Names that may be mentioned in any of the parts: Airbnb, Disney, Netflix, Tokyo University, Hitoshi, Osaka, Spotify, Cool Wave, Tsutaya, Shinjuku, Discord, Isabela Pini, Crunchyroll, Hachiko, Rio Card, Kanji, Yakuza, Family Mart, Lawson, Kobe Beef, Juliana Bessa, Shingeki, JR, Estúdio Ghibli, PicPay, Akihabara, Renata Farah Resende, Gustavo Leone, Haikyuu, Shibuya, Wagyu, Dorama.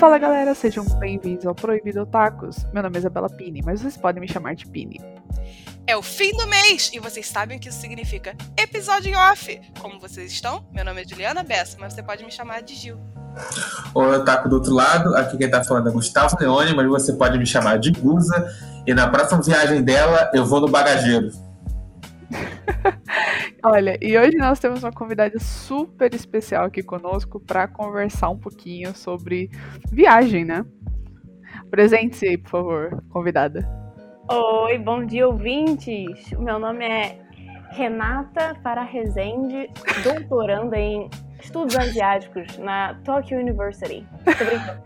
Fala galera, sejam bem-vindos ao Proibido Tacos. Meu nome é Isabela Pini, mas vocês podem me chamar de Pini. É o fim do mês e vocês sabem o que isso significa. Episódio off! Como vocês estão? Meu nome é Juliana Bessa, mas você pode me chamar de Gil. Oi, eu taco do outro lado. Aqui quem tá falando é Gustavo Leone, mas você pode me chamar de Guza. E na próxima viagem dela, eu vou no bagageiro. Olha, e hoje nós temos uma convidada super especial aqui conosco para conversar um pouquinho sobre viagem, né? Apresente-se aí, por favor, convidada. Oi, bom dia, ouvintes. Meu nome é Renata Farah Resende, doutoranda em Estudos Asiáticos na Tokyo University. Tô brincando.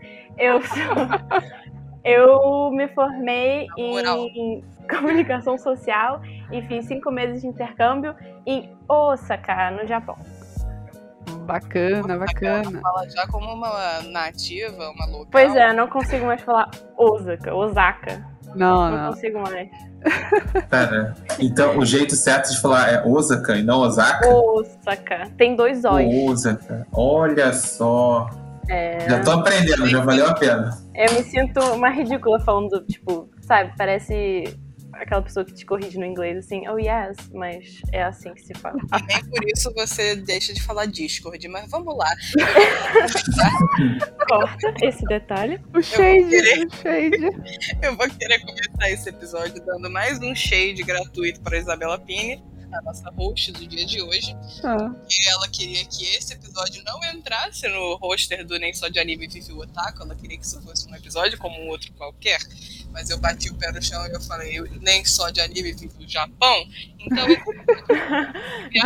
Eu me formei em comunicação social e fiz 5 meses de intercâmbio em Osaka, no Japão. Bacana, bacana. Fala já como uma nativa, uma local. Pois é, não consigo mais falar Osaka. Não consigo mais. Cara, então o jeito certo de falar é Osaka e não Osaka? Osaka, tem 2 O's. Osaka, olha só. É... Já tô aprendendo, já valeu a pena. Eu me sinto uma ridícula falando, tipo, sabe, parece aquela pessoa que te corrige no inglês, assim, oh yes, mas é assim que se fala. E nem por isso você deixa de falar Discord, mas vamos lá. Corta esse detalhe. O shade. Eu vou querer começar esse episódio dando mais um shade gratuito para Isabela Pini, a nossa host do dia de hoje, que ela queria que esse episódio não entrasse no roster do Nem Só de Anime Vive o Otaku. Ela queria que isso fosse um episódio como um outro qualquer, mas eu bati o pé no chão e eu falei, Nem Só de Anime Vive o Japão, então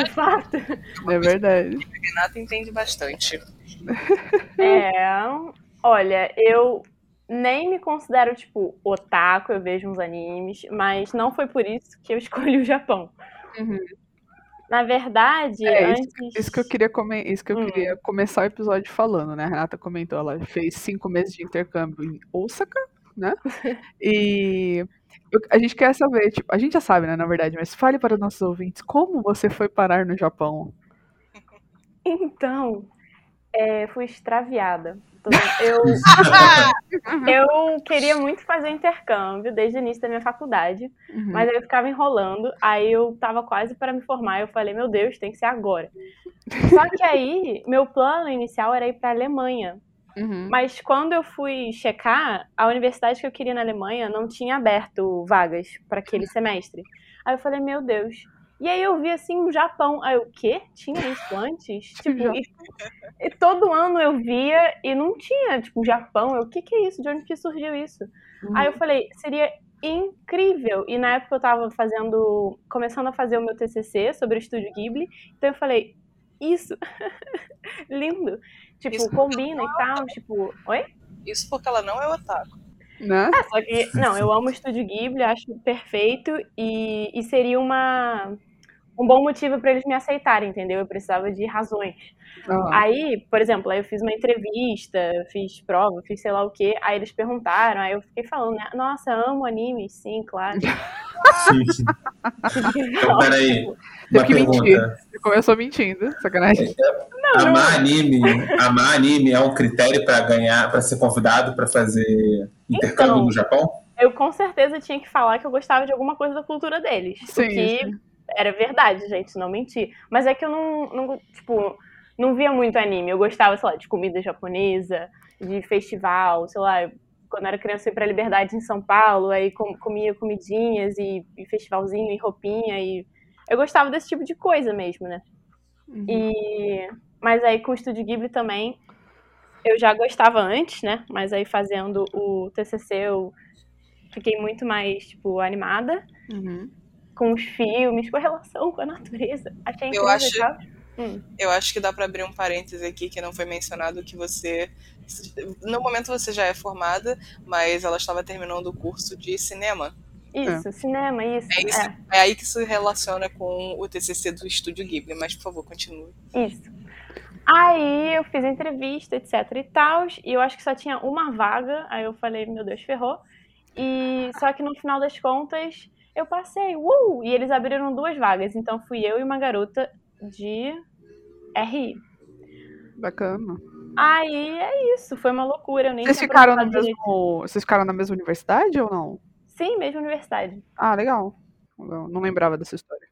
de fato, é verdade, a Renata entende bastante. Olha, eu nem me considero, tipo, otaku, eu vejo uns animes, mas não foi por isso que eu escolhi o Japão. Uhum. Na verdade, isso que eu queria começar o episódio falando, né? A Renata comentou, ela fez 5 meses de intercâmbio em Osaka, né? E a gente quer saber, tipo, a gente já sabe, né, na verdade, mas fale para os nossos ouvintes como você foi parar no Japão. Então, fui extraviada. Eu queria muito fazer intercâmbio desde o início da minha faculdade, mas eu ficava enrolando, aí eu tava quase para me formar, eu falei, meu Deus, tem que ser agora. Só que aí, meu plano inicial era ir para a Alemanha, mas quando eu fui checar, a universidade que eu queria na Alemanha não tinha aberto vagas para aquele semestre. Aí eu falei, meu Deus... E aí eu vi, assim, o Japão. Aí eu, o quê? Tinha isso antes? Tipo, e todo ano eu via e não tinha, tipo, Japão. Eu, o que que é isso? De onde que surgiu isso? Aí eu falei, seria incrível. E na época eu tava começando a fazer o meu TCC sobre o Estúdio Ghibli. Então eu falei, isso, lindo. Tipo, isso combina e tal, tipo, oi? Isso porque ela não é otaku. Né? Só que, não, eu amo o Estúdio Ghibli, acho perfeito e seria um bom motivo para eles me aceitarem, entendeu? Eu precisava de razões. Aí, por exemplo, aí eu fiz uma entrevista, fiz prova, fiz sei lá o quê. Aí eles perguntaram, aí eu fiquei falando, né? Nossa, amo anime, sim, claro. Sim. Então, peraí, uma pergunta. Você começou mentindo, sacanagem. Amar anime é um critério para ganhar, para ser convidado para fazer intercâmbio no Japão? Eu com certeza tinha que falar que eu gostava de alguma coisa da cultura deles. Sim. Era verdade, gente, não menti. Mas é que eu não via muito anime. Eu gostava, sei lá, de comida japonesa, de festival, sei lá. Quando eu era criança, eu ia pra Liberdade em São Paulo, aí comia comidinhas e festivalzinho e roupinha. E eu gostava desse tipo de coisa mesmo, né? Mas aí com o Estúdio Ghibli também, eu já gostava antes, né? Mas aí fazendo o TCC, eu fiquei muito mais, tipo, animada. Com os filmes, com a relação com a natureza. Achei incrível. Eu acho que dá para abrir um parêntese aqui que não foi mencionado, que você... No momento você já é formada, mas ela estava terminando o curso de cinema. Isso. É aí que se relaciona com o TCC do Estúdio Ghibli, mas por favor, continue. Isso. Aí eu fiz entrevista, etc e tal, e eu acho que só tinha uma vaga, aí eu falei, meu Deus, ferrou. E só que no final das contas... Eu passei, e eles abriram 2 vagas, então fui eu e uma garota de RI. Bacana. Aí é isso, foi uma loucura. Eu nem Vocês ficaram na mesma universidade ou não? Sim, mesma universidade. Ah, legal. Não lembrava dessa história.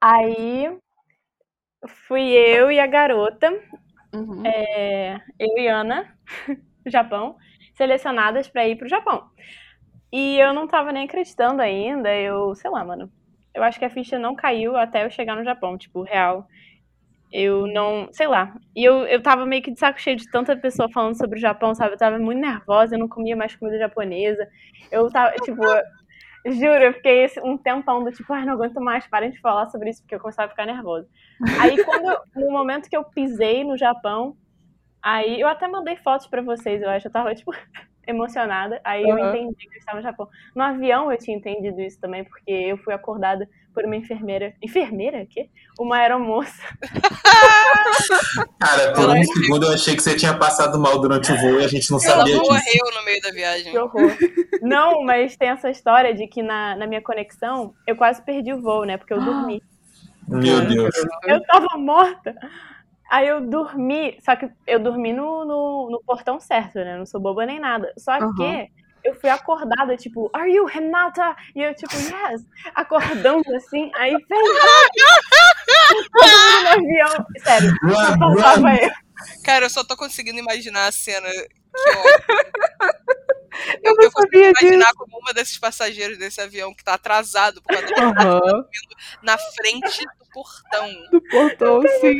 Aí fui eu e a garota, eu e Ana, Japão, selecionadas pra ir pro Japão. E eu não tava nem acreditando ainda, eu acho que a ficha não caiu até eu chegar no Japão, tipo, real. Eu não, sei lá. E eu tava meio que de saco cheio de tanta pessoa falando sobre o Japão, sabe? Eu tava muito nervosa, eu não comia mais comida japonesa. Eu tava, tipo, juro, eu fiquei um tempão do tipo, não aguento mais, parem de falar sobre isso, porque eu começava a ficar nervosa. Aí, no momento que eu pisei no Japão, aí eu até mandei fotos pra vocês, eu acho, eu tava, tipo, emocionada. Aí eu entendi que eu estava no Japão. No avião eu tinha entendido isso também, porque eu fui acordada por uma enfermeira. Enfermeira? O quê? Uma aeromoça. Cara, por um segundo eu achei que você tinha passado mal durante o voo e a gente não sabia disso. Ela morreu no meio da viagem. Que horror. Não, mas tem essa história de que na minha conexão eu quase perdi o voo, né? Porque eu dormi. Meu Deus. Eu tava morta. Aí eu dormi, só que eu dormi no portão certo, né? Não sou boba nem nada. Só que eu fui acordada, tipo, "Are you Renata?" E eu, tipo, "Yes." Acordando assim, aí vem. Todo mundo no avião. Sério, só faltava eu. Cara, eu só tô conseguindo imaginar a cena. Eu não sabia disso. Imaginar como uma desses passageiros desse avião que tá atrasado por causa na frente do portão. Do portão, sim.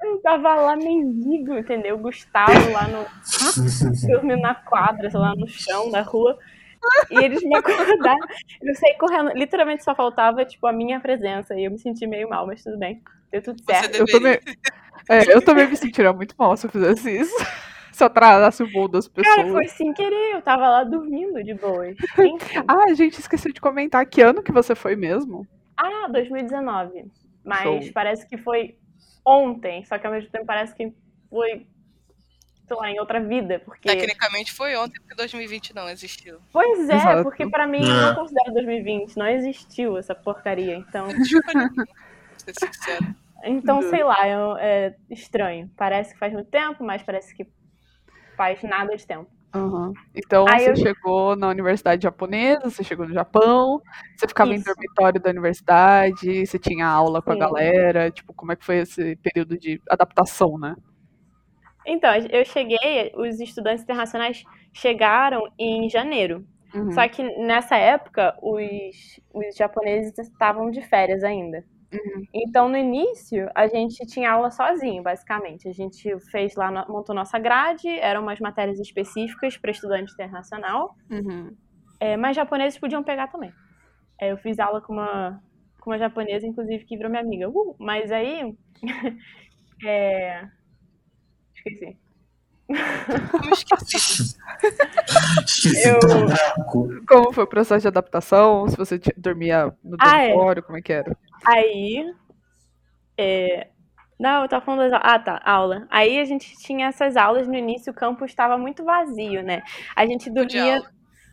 Eu tava lá mendigo, entendeu? Gustavo lá no... dormindo na quadra, sei lá, no chão da rua. E eles me acordaram. Eu saí correndo. Literalmente só faltava, tipo, a minha presença. E eu me senti meio mal, mas tudo bem. Deu tudo certo. Eu também me sentiria muito mal se eu fizesse isso. Se atrasasse o voo das pessoas. Cara, foi sem querer. Eu tava lá dormindo de boa. Ah, gente, esqueci de comentar. Que ano que você foi mesmo? Ah, 2019. Mas parece que foi... ontem, só que ao mesmo tempo parece que foi, sei lá, em outra vida, porque... Tecnicamente foi ontem, porque 2020 não existiu. Pois é, exato. Porque pra mim eu não considero 2020, não existiu essa porcaria, então... Então, sei lá, é estranho. Parece que faz muito tempo, mas parece que faz nada de tempo. Uhum. Então chegou na universidade japonesa, você chegou no Japão, você ficava em dormitório da universidade, você tinha aula com a galera, tipo, como é que foi esse período de adaptação, né? Então, eu cheguei, os estudantes internacionais chegaram em janeiro, só que nessa época os japoneses estavam de férias ainda. Então, no início, a gente tinha aula sozinho, basicamente. A gente fez lá, montou nossa grade, eram umas matérias específicas para estudante internacional, mas japoneses podiam pegar também. Eu fiz aula com uma japonesa, inclusive, que virou minha amiga. Mas aí... esqueci. Como esqueci? Como foi o processo de adaptação? Se você dormia no dormitório, como é que era? Aí, não, eu tava falando das... aula. Aí a gente tinha essas aulas, no início o campus estava muito vazio, né? A gente dormia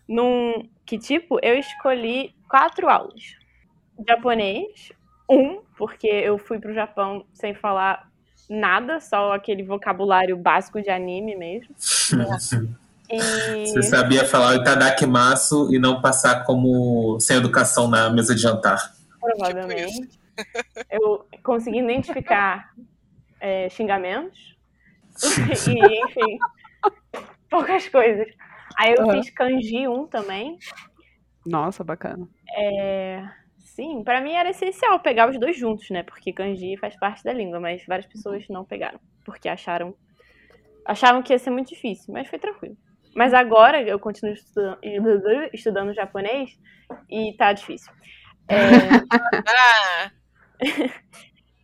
num... Que tipo? Eu escolhi 4 aulas. Japonês, porque eu fui pro Japão sem falar nada, só aquele vocabulário básico de anime mesmo. E... Você sabia falar o itadakimasu e não passar como sem educação na mesa de jantar. Provavelmente. Eu consegui identificar xingamentos e, enfim, poucas coisas. Aí eu fiz kanji também. Nossa, bacana. Sim, pra mim era essencial pegar os dois juntos, né? Porque kanji faz parte da língua, mas várias pessoas não pegaram, porque achavam que ia ser muito difícil, mas foi tranquilo. Mas agora eu continuo estudando japonês e tá difícil.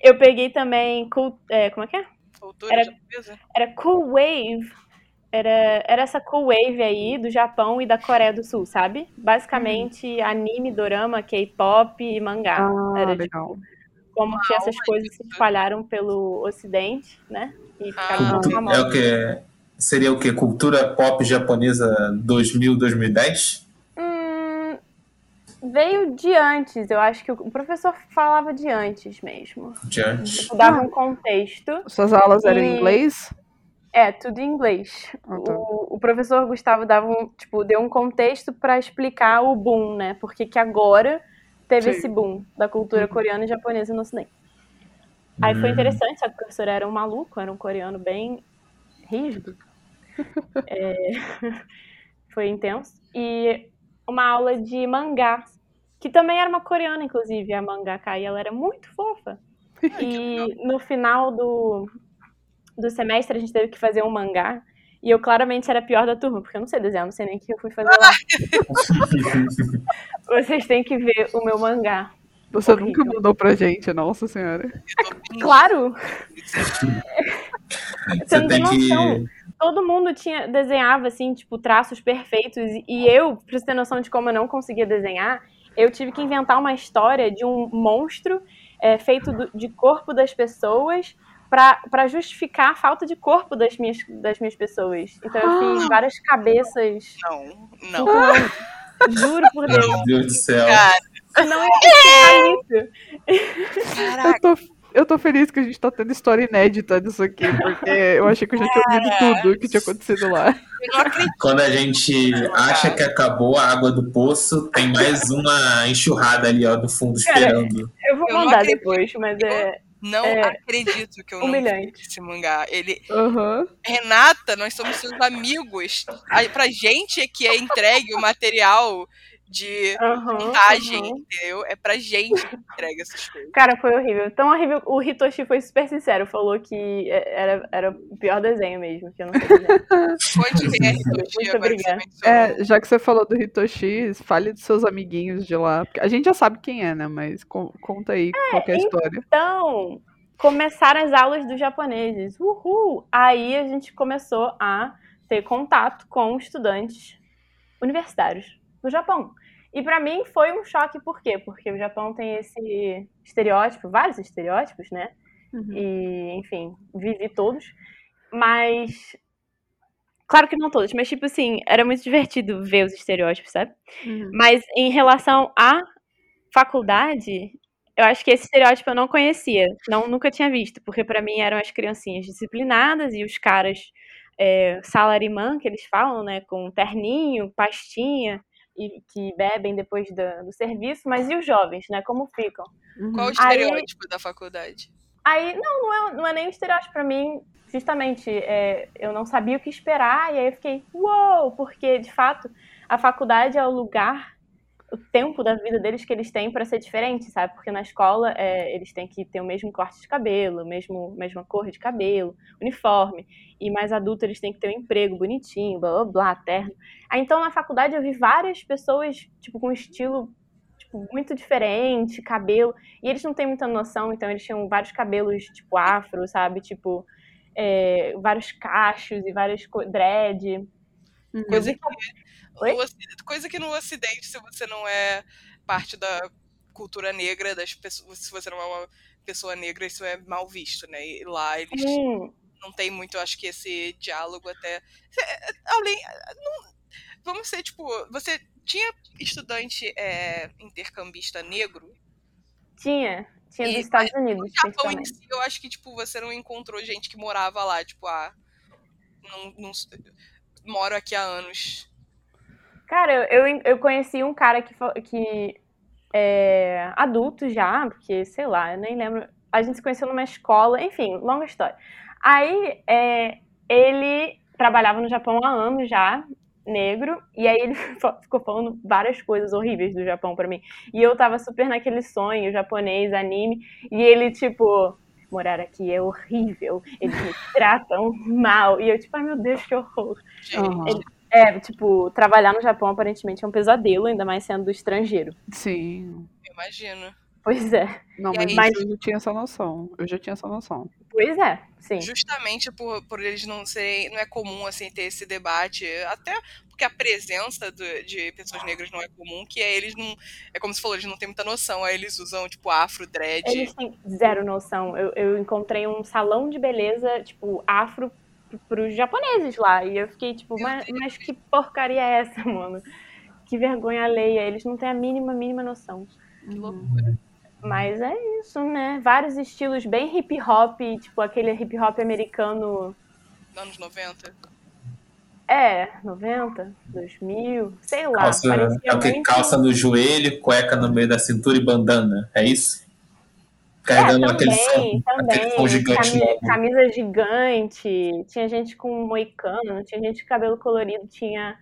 Eu peguei também como é que é? Cultura japonesa. Era Cool Wave. Era essa Cool Wave aí do Japão e da Coreia do Sul, sabe? Basicamente anime, dorama, K-pop e mangá. Era legal. Tipo, como que essas coisas se espalharam pelo ocidente, né? E ficaram famosas. Seria o quê? Cultura pop japonesa 2000, 2010? Veio de antes, eu acho que o professor falava de antes mesmo. De antes. Dava um contexto. Suas aulas eram em inglês? É, tudo em inglês. Ah, tá. O professor Gustavo dava deu um contexto para explicar o boom, né? Porque que agora teve esse boom da cultura coreana e japonesa no cinema. Aí foi interessante, só que o professor era um maluco, era um coreano bem rígido. Foi intenso. E uma aula de mangá, que também era uma coreana, inclusive, a mangaka, e ela era muito fofa. E no final do semestre a gente teve que fazer um mangá, e eu claramente era a pior da turma, porque eu não sei desenhar, não sei nem o que eu fui fazer lá. Vocês têm que ver o meu mangá. Você nunca mandou pra gente, nossa senhora. Claro! Você não tem noção. Todo mundo desenhava, assim, traços perfeitos, e eu, pra você ter noção de como eu não conseguia desenhar, eu tive que inventar uma história de um monstro feito de corpo das pessoas, para justificar a falta de corpo das minhas pessoas. Então eu fiz várias cabeças. Não. Juro por Deus. Meu Deus do céu. Cara, não ia isso. Caraca. Eu tô feliz que a gente tá tendo história inédita disso aqui, porque eu achei que eu já tinha ouvido tudo que tinha acontecido lá. Eu não acredito. Quando a gente acha que acabou a água do poço, tem mais uma enxurrada ali, ó, do fundo esperando. Eu vou mandar depois, mas acredito que eu não vi esse mangá. Renata, nós somos seus amigos. Pra gente é que é entregue o material de montagem, entendeu? É pra gente que entrega essas coisas. Cara, foi horrível. Tão horrível. O Hitoshi foi super sincero. Falou que era o pior desenho mesmo. Que eu não sei quem é Hitoshi. Muito obrigada. Já que você falou do Hitoshi, fale dos seus amiguinhos de lá. A gente já sabe quem é, né? Mas conta aí qualquer história. Então, começaram as aulas dos japoneses. Uhul! Aí a gente começou a ter contato com estudantes universitários do Japão. E pra mim foi um choque, por quê? Porque o Japão tem esse estereótipo, vários estereótipos, né? E, enfim, vivi todos. Mas, claro que não todos, mas era muito divertido ver os estereótipos, sabe? Mas em relação à faculdade, eu acho que esse estereótipo eu não conhecia, nunca tinha visto, porque pra mim eram as criancinhas disciplinadas e os caras salaryman, que eles falam, né? Com terninho, pastinha, e que bebem depois do serviço, mas e os jovens, né? Como ficam? Qual o estereótipo da faculdade? Aí, não é nem um estereótipo pra mim, justamente, eu não sabia o que esperar, e aí eu fiquei, uou, porque, de fato, a faculdade é o lugar, o tempo da vida deles que eles têm pra ser diferente, sabe? Porque na escola, eles têm que ter o mesmo corte de cabelo, mesma cor de cabelo, uniforme, e mais adulto eles têm que ter um emprego bonitinho, blá, blá, blá, terno. Aí, então, na faculdade eu vi várias pessoas, com um estilo, muito diferente, cabelo, e eles não têm muita noção, então eles tinham vários cabelos, afro, sabe, vários cachos e várias dread. Coisa que no Ocidente, se você não é parte da cultura negra, das pessoas, se você não é uma pessoa negra, isso é mal visto, né, e lá eles... Não tem muito, eu acho que esse diálogo até... Além, vamos ser, você tinha estudante intercambista negro? Tinha dos Estados Unidos. No Japão em si, eu acho que, você não encontrou gente que morava lá, não moro aqui há anos. Cara, eu conheci um cara que é adulto já, porque, sei lá, eu nem lembro. A gente se conheceu numa escola, enfim, longa história. Aí, ele trabalhava no Japão há anos já, negro, e aí ele ficou falando várias coisas horríveis do Japão pra mim. E eu tava super naquele sonho japonês, anime, e ele, morar aqui é horrível, eles me tratam mal. E eu, ai meu Deus, que horror. Trabalhar no Japão aparentemente é um pesadelo, ainda mais sendo estrangeiro. Sim. Eu imagino. Pois é. Não, mas eu já tinha essa noção. Pois é, sim. Justamente por eles não serem... Não é comum, assim, ter esse debate. Até porque a presença de pessoas negras não é comum, que eles não... É como você falou, eles não têm muita noção. Aí eles usam, afro, dread. Eles têm zero noção. Eu encontrei um salão de beleza, afro pros japoneses lá. E eu fiquei, mas que porcaria é essa, mano? Que vergonha alheia. Eles não têm a mínima noção. Que loucura. Mas é isso, né? Vários estilos bem hip-hop, aquele hip-hop americano anos 90? É, 90, 2000, sei lá. Calça, é o que, muito... calça no joelho, cueca no meio da cintura e bandana, é isso? Carregando aquele som gigante. Camisa gigante, tinha gente com moicano, tinha gente com cabelo colorido, tinha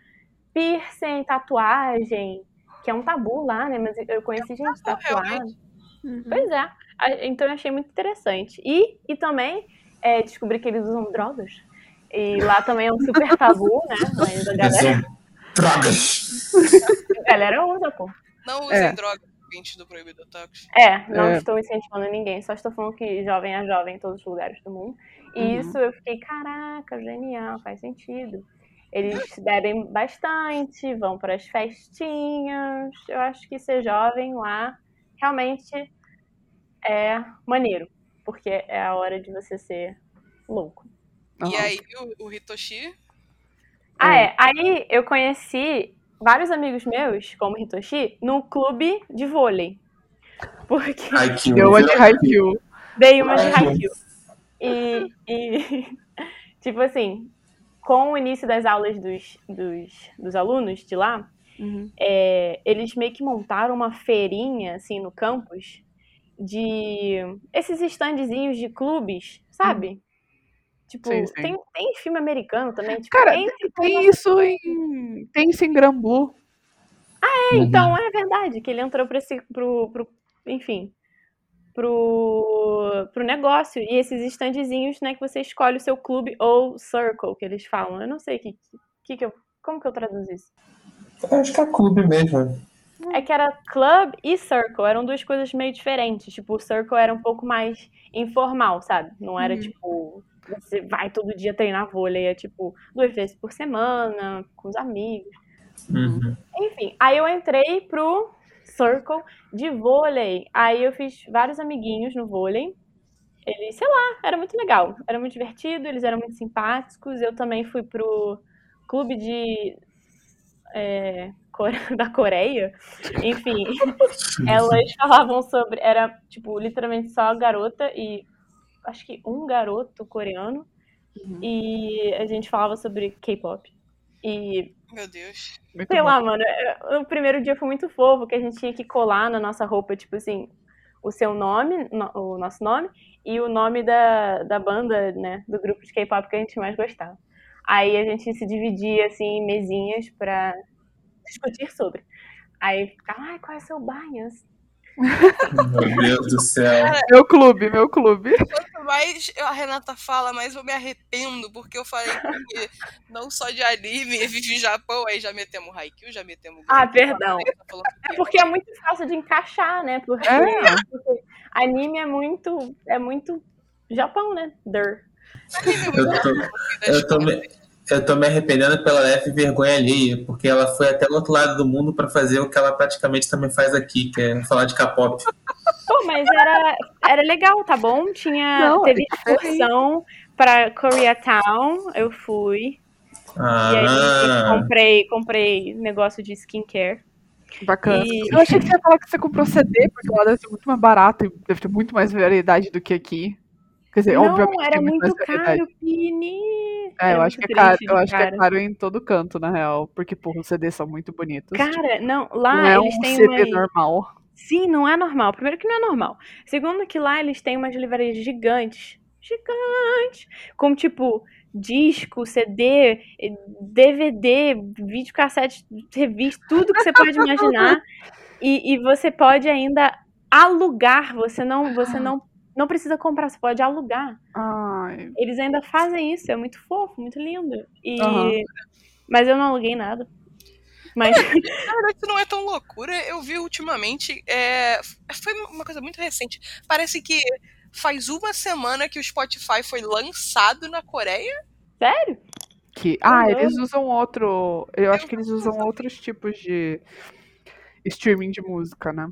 piercing, tatuagem, que é um tabu lá, né? Mas eu conheci gente tatuada. Uhum. Pois é. Então eu achei muito interessante. E também descobri que eles usam drogas. E lá também é um super tabu, né? Mas a galera... drogas! A galera usa, pô. Não usem drogas, gente, do Proibido Tacos. Não estou incentivando ninguém. Só estou falando que jovem é jovem em todos os lugares do mundo. E isso eu fiquei, caraca, genial, faz sentido. Eles bebem bastante, vão para as festinhas. Eu acho que ser jovem lá realmente é maneiro, porque é a hora de você ser louco. E aí, o Hitoshi? Aí eu conheci vários amigos meus, como Hitoshi, no clube de vôlei. Porque deu uma de Haikyuu. Dei uma de Haikyuu. E tipo assim, com o início das aulas dos alunos de lá, eles meio que montaram uma feirinha, assim, no campus, de esses standzinhos de clubes, sabe? Tipo, sim. Tem filme americano também. Tipo, cara, tem isso em Grambu. Então é verdade que ele entrou pra esse, pro negócio. E esses standzinhos, né, que você escolhe o seu clube ou circle, que eles falam. Eu não sei como que eu traduzo isso. Eu acho que é clube mesmo. É que era club e circle, eram duas coisas meio diferentes. Tipo, o circle era um pouco mais informal, sabe? Não era tipo... Você vai todo dia treinar vôlei, é tipo 2 vezes por semana, com os amigos. Enfim, aí eu entrei pro circle de vôlei. Aí eu fiz vários amiguinhos no vôlei. Eles, sei lá, era muito legal. Era muito divertido, eles eram muito simpáticos. Eu também fui pro clube de... da Coreia. Enfim, elas falavam sobre... Era, tipo, literalmente só garota e... acho que um garoto coreano, e a gente falava sobre K-pop. E... meu Deus. Sei lá, mano, o primeiro dia foi muito fofo, que a gente tinha que colar na nossa roupa, tipo assim, o seu nome, o nosso nome, e o nome da banda, né, do grupo de K-pop que a gente mais gostava. Aí a gente se dividia, assim, em mesinhas pra discutir sobre. Aí ficava, qual é o seu bias? Meu Deus do céu. Cara, meu clube. Quanto mais a Renata fala, mais eu me arrependo, porque eu falei que não só de anime, vive em Japão, aí já metemos Haikyuu, já metemos... perdão. É porque é muito fácil de encaixar, né? Porque anime é muito Japão, né? Eu tô me arrependendo pela F vergonha alheia, porque ela foi até o outro lado do mundo pra fazer o que ela praticamente também faz aqui, que é falar de K-pop. Pô, mas era legal, tá bom? Teve excursão pra Koreatown, eu fui. E aí eu comprei negócio de skincare. Bacana. E... eu achei que você ia falar que você comprou CD, porque lá deve ser muito mais barato e deve ter muito mais variedade do que aqui. Quer dizer, não, era muito caro, Pini. Eu acho que é caro em todo canto, na real. Porque, porra, os CDs são muito bonitos. Cara, não, lá não eles têm CD normal. Sim, não é normal. Primeiro que não é normal. Segundo que lá eles têm umas livrarias gigantes. Gigantes! Como, tipo, disco, CD, DVD, videocassete, revista, tudo que você pode imaginar. E você pode ainda alugar. Você não precisa comprar, você pode alugar. Ai. Eles ainda fazem isso, é muito fofo, muito lindo. E... mas eu não aluguei nada. Mas... na verdade, não é tão loucura. Eu vi ultimamente, foi uma coisa muito recente. Parece que faz uma semana que o Spotify foi lançado na Coreia. Sério? Eles usam outro... Eu acho que eles usam outros tipos de streaming de música, né?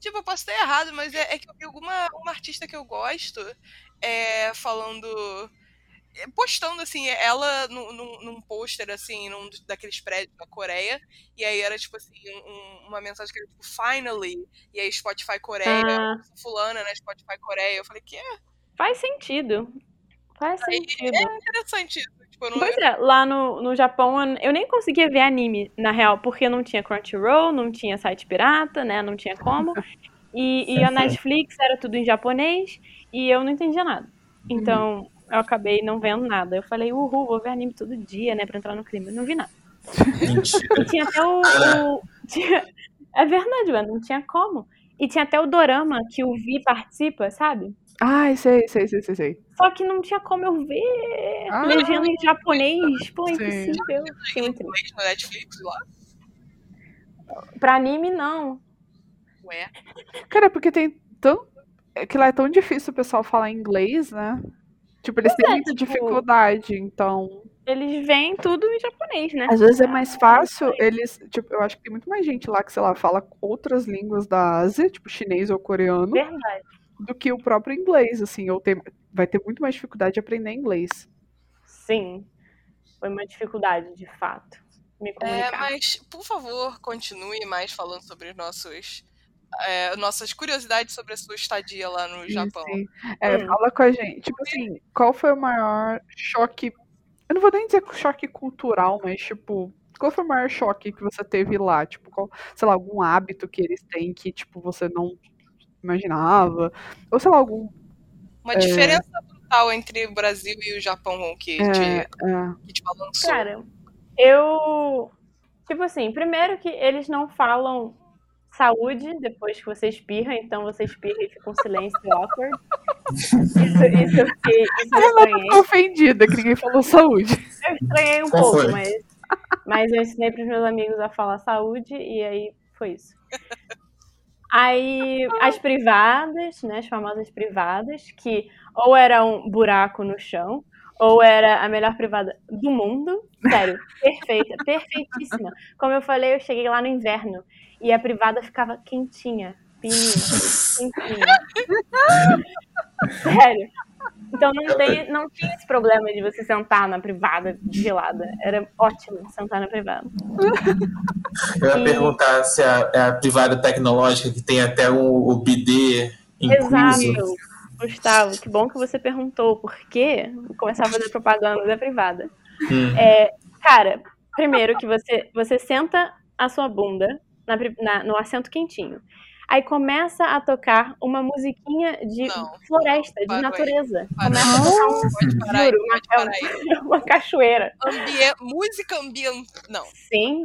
Tipo, eu posso estar errado, mas é que eu vi uma artista que eu gosto postando, assim, ela num pôster, assim, num daqueles prédios da Coreia, e aí era, tipo, assim, uma mensagem que era, tipo, finally, e aí Spotify Coreia, fulana, né, Spotify Coreia, eu falei, que é? Faz sentido. Faz sentido. É interessante isso. Tipo, pois é, lá no Japão eu nem conseguia ver anime, na real, porque não tinha Crunchyroll, não tinha site pirata, né? Não tinha como. E a Netflix era tudo em japonês e eu não entendia nada. Então, eu acabei não vendo nada. Eu falei, vou ver anime todo dia, né? Pra entrar no clima. Eu não vi nada. E tinha até é verdade, mano, não tinha como. E tinha até o Dorama, que o Vi participa, sabe? Ai, sei. Só que não tinha como eu ver legenda em japonês. Pô, é impossível. Tem inglês no Netflix lá? Pra anime, não. Ué? Cara, porque tem tão... É que lá é tão difícil o pessoal falar inglês, né? Tipo, eles têm muita dificuldade, então... Eles veem tudo em japonês, né? Às vezes é mais fácil eles... Tipo, eu acho que tem muito mais gente lá que, sei lá, fala outras línguas da Ásia, tipo chinês ou coreano. Verdade. Do que o próprio inglês, assim. Vai ter muito mais dificuldade de aprender inglês. Sim. Foi uma dificuldade, de fato, me comunicar. Mas, por favor, continue mais falando sobre os nossas curiosidades sobre a sua estadia lá no Japão. Sim. Fala com a gente. Tipo assim, qual foi o maior choque... Eu não vou nem dizer choque cultural, mas, tipo... Qual foi o maior choque que você teve lá? Tipo, qual, sei lá, algum hábito que eles têm que, tipo, você não imaginava? Ou, sei lá, algum... Uma diferença brutal entre o Brasil e o Japão que te balançou. Cara, eu... Tipo assim, primeiro que eles não falam... Saúde, depois que você espirra, então você espirra e fica um silêncio awkward. Isso eu fiquei. Eu fiquei ofendida que ninguém falou saúde. Eu estranhei um pouco, mas eu ensinei para os meus amigos a falar saúde e aí foi isso. Aí as privadas, né? As famosas privadas, que ou era um buraco no chão, ou era a melhor privada do mundo. Sério, perfeita, perfeitíssima. Como eu falei, eu cheguei lá no inverno. E a privada ficava quentinha, quentinha. Sério. Então não tinha esse problema de você sentar na privada gelada. Era ótimo sentar na privada. Eu ia perguntar se a privada tecnológica que tem até o bidê incluso. Exato. Gustavo, que bom que você perguntou por quê. Vou começar a fazer propaganda da privada. Cara, primeiro que você senta a sua bunda no assento quentinho. Aí começa a tocar uma musiquinha de floresta, de natureza. Uma cachoeira. Música ambiente. Não.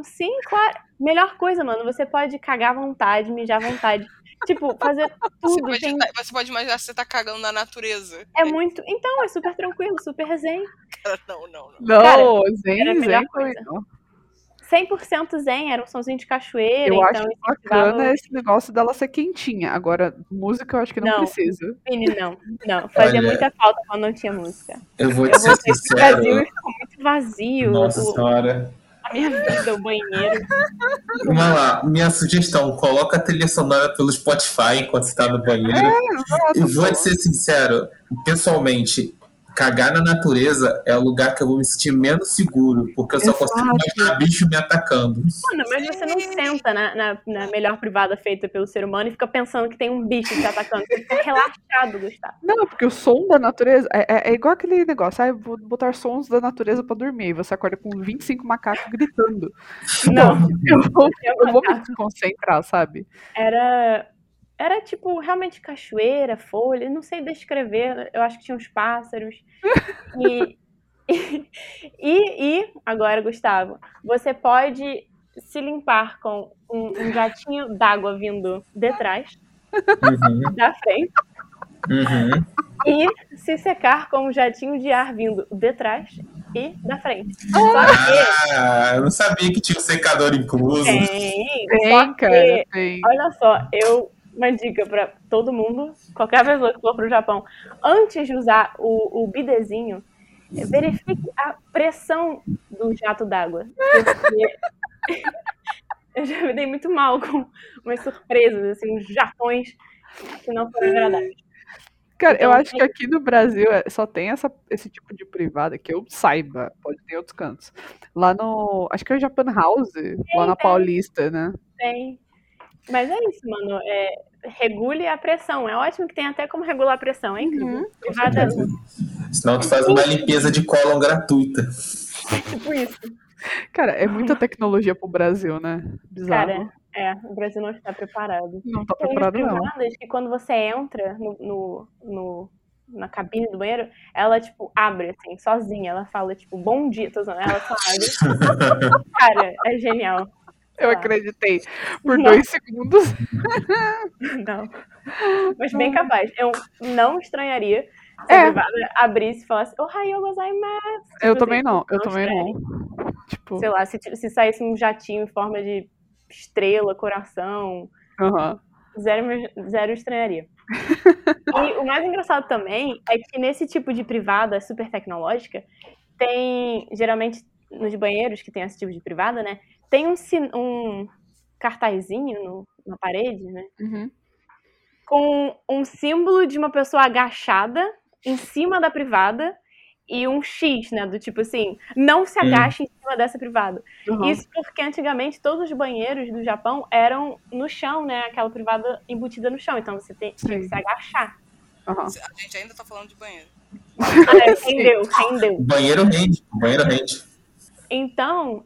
Sim, claro. Melhor coisa, mano. Você pode cagar à vontade, mijar à vontade. Tipo, fazer tudo. Você pode imaginar que você tá cagando na natureza. É muito. Então, é super tranquilo, super zen. Cara, não. Cara, zen, era a melhor coisa. Não. 100% zen, era um somzinho de cachoeira. Eu acho bacana esse negócio dela ser quentinha. Agora, música eu acho que não precisa. Não. Fazia muita falta quando não tinha música. Eu vou te ser sincero. O Brasil ficou muito vazio. Nossa senhora. A minha vida, o banheiro. Mas lá, minha sugestão, coloca a trilha sonora pelo Spotify enquanto você tá no banheiro. E vou te ser sincero, pessoalmente... Cagar na natureza é o lugar que eu vou me sentir menos seguro, porque eu só consigo imaginar bicho me atacando. Mano, mas você não senta na melhor privada feita pelo ser humano e fica pensando que tem um bicho te atacando. Você fica relaxado, Gustavo. Não, porque o som da natureza é igual aquele negócio. Eu vou botar sons da natureza pra dormir. E você acorda com 25 macacos gritando. Não, eu vou me desconcentrar, sabe? Era, tipo, realmente cachoeira, folha, não sei descrever, eu acho que tinha uns pássaros. E agora, Gustavo, você pode se limpar com um jatinho d'água vindo de trás, da frente, e se secar com um jatinho de ar vindo de trás e da frente. Só que... eu não sabia que tinha um secador incluso. Tem. Olha só, uma dica pra todo mundo, qualquer pessoa que for pro Japão, antes de usar o bidezinho, verifique a pressão do jato d'água. Porque eu já me dei muito mal com umas surpresas, assim, uns japões que não foram agradáveis. Cara, então, eu acho que aqui no Brasil só tem esse tipo de privada, que eu saiba, pode ter outros cantos. Lá no... Acho que é o Japan House, lá na Paulista, né? Tem. Mas é isso, mano. Regule a pressão. É ótimo que tem até como regular a pressão, hein? Uhum. Senão tu faz uma limpeza de cólon gratuita. Tipo isso. Cara, é muita tecnologia pro Brasil, né? Bizarro. Cara, o Brasil não está preparado. Não está preparado, não. Tem privadas que quando você entra na cabine do banheiro, ela, tipo, abre, assim, sozinha. Ela fala, tipo, bom dia, tô usando. Ela só abre. Cara, é genial. Eu acreditei por 2 segundos. Não. Mas bem capaz. Eu não estranharia se a privada abrisse e falasse, Ohayou gozaimasu. Eu também não. Eu também não. Tipo... Sei lá, se saísse um jatinho em forma de estrela, coração... Uhum. Zero estranharia. E o mais engraçado também é que nesse tipo de privada super tecnológica, tem, geralmente, nos banheiros que tem esse tipo de privada, né? Tem um cartazinho na parede, né? Uhum. Com um símbolo de uma pessoa agachada em cima da privada e um X, né? Do tipo assim, não se agache em cima dessa privada. Uhum. Isso porque antigamente todos os banheiros do Japão eram no chão, né? Aquela privada embutida no chão. Então você tinha que se agachar. Uhum. A gente ainda tá falando de banheiro. Rendeu. Banheiro rende. Então,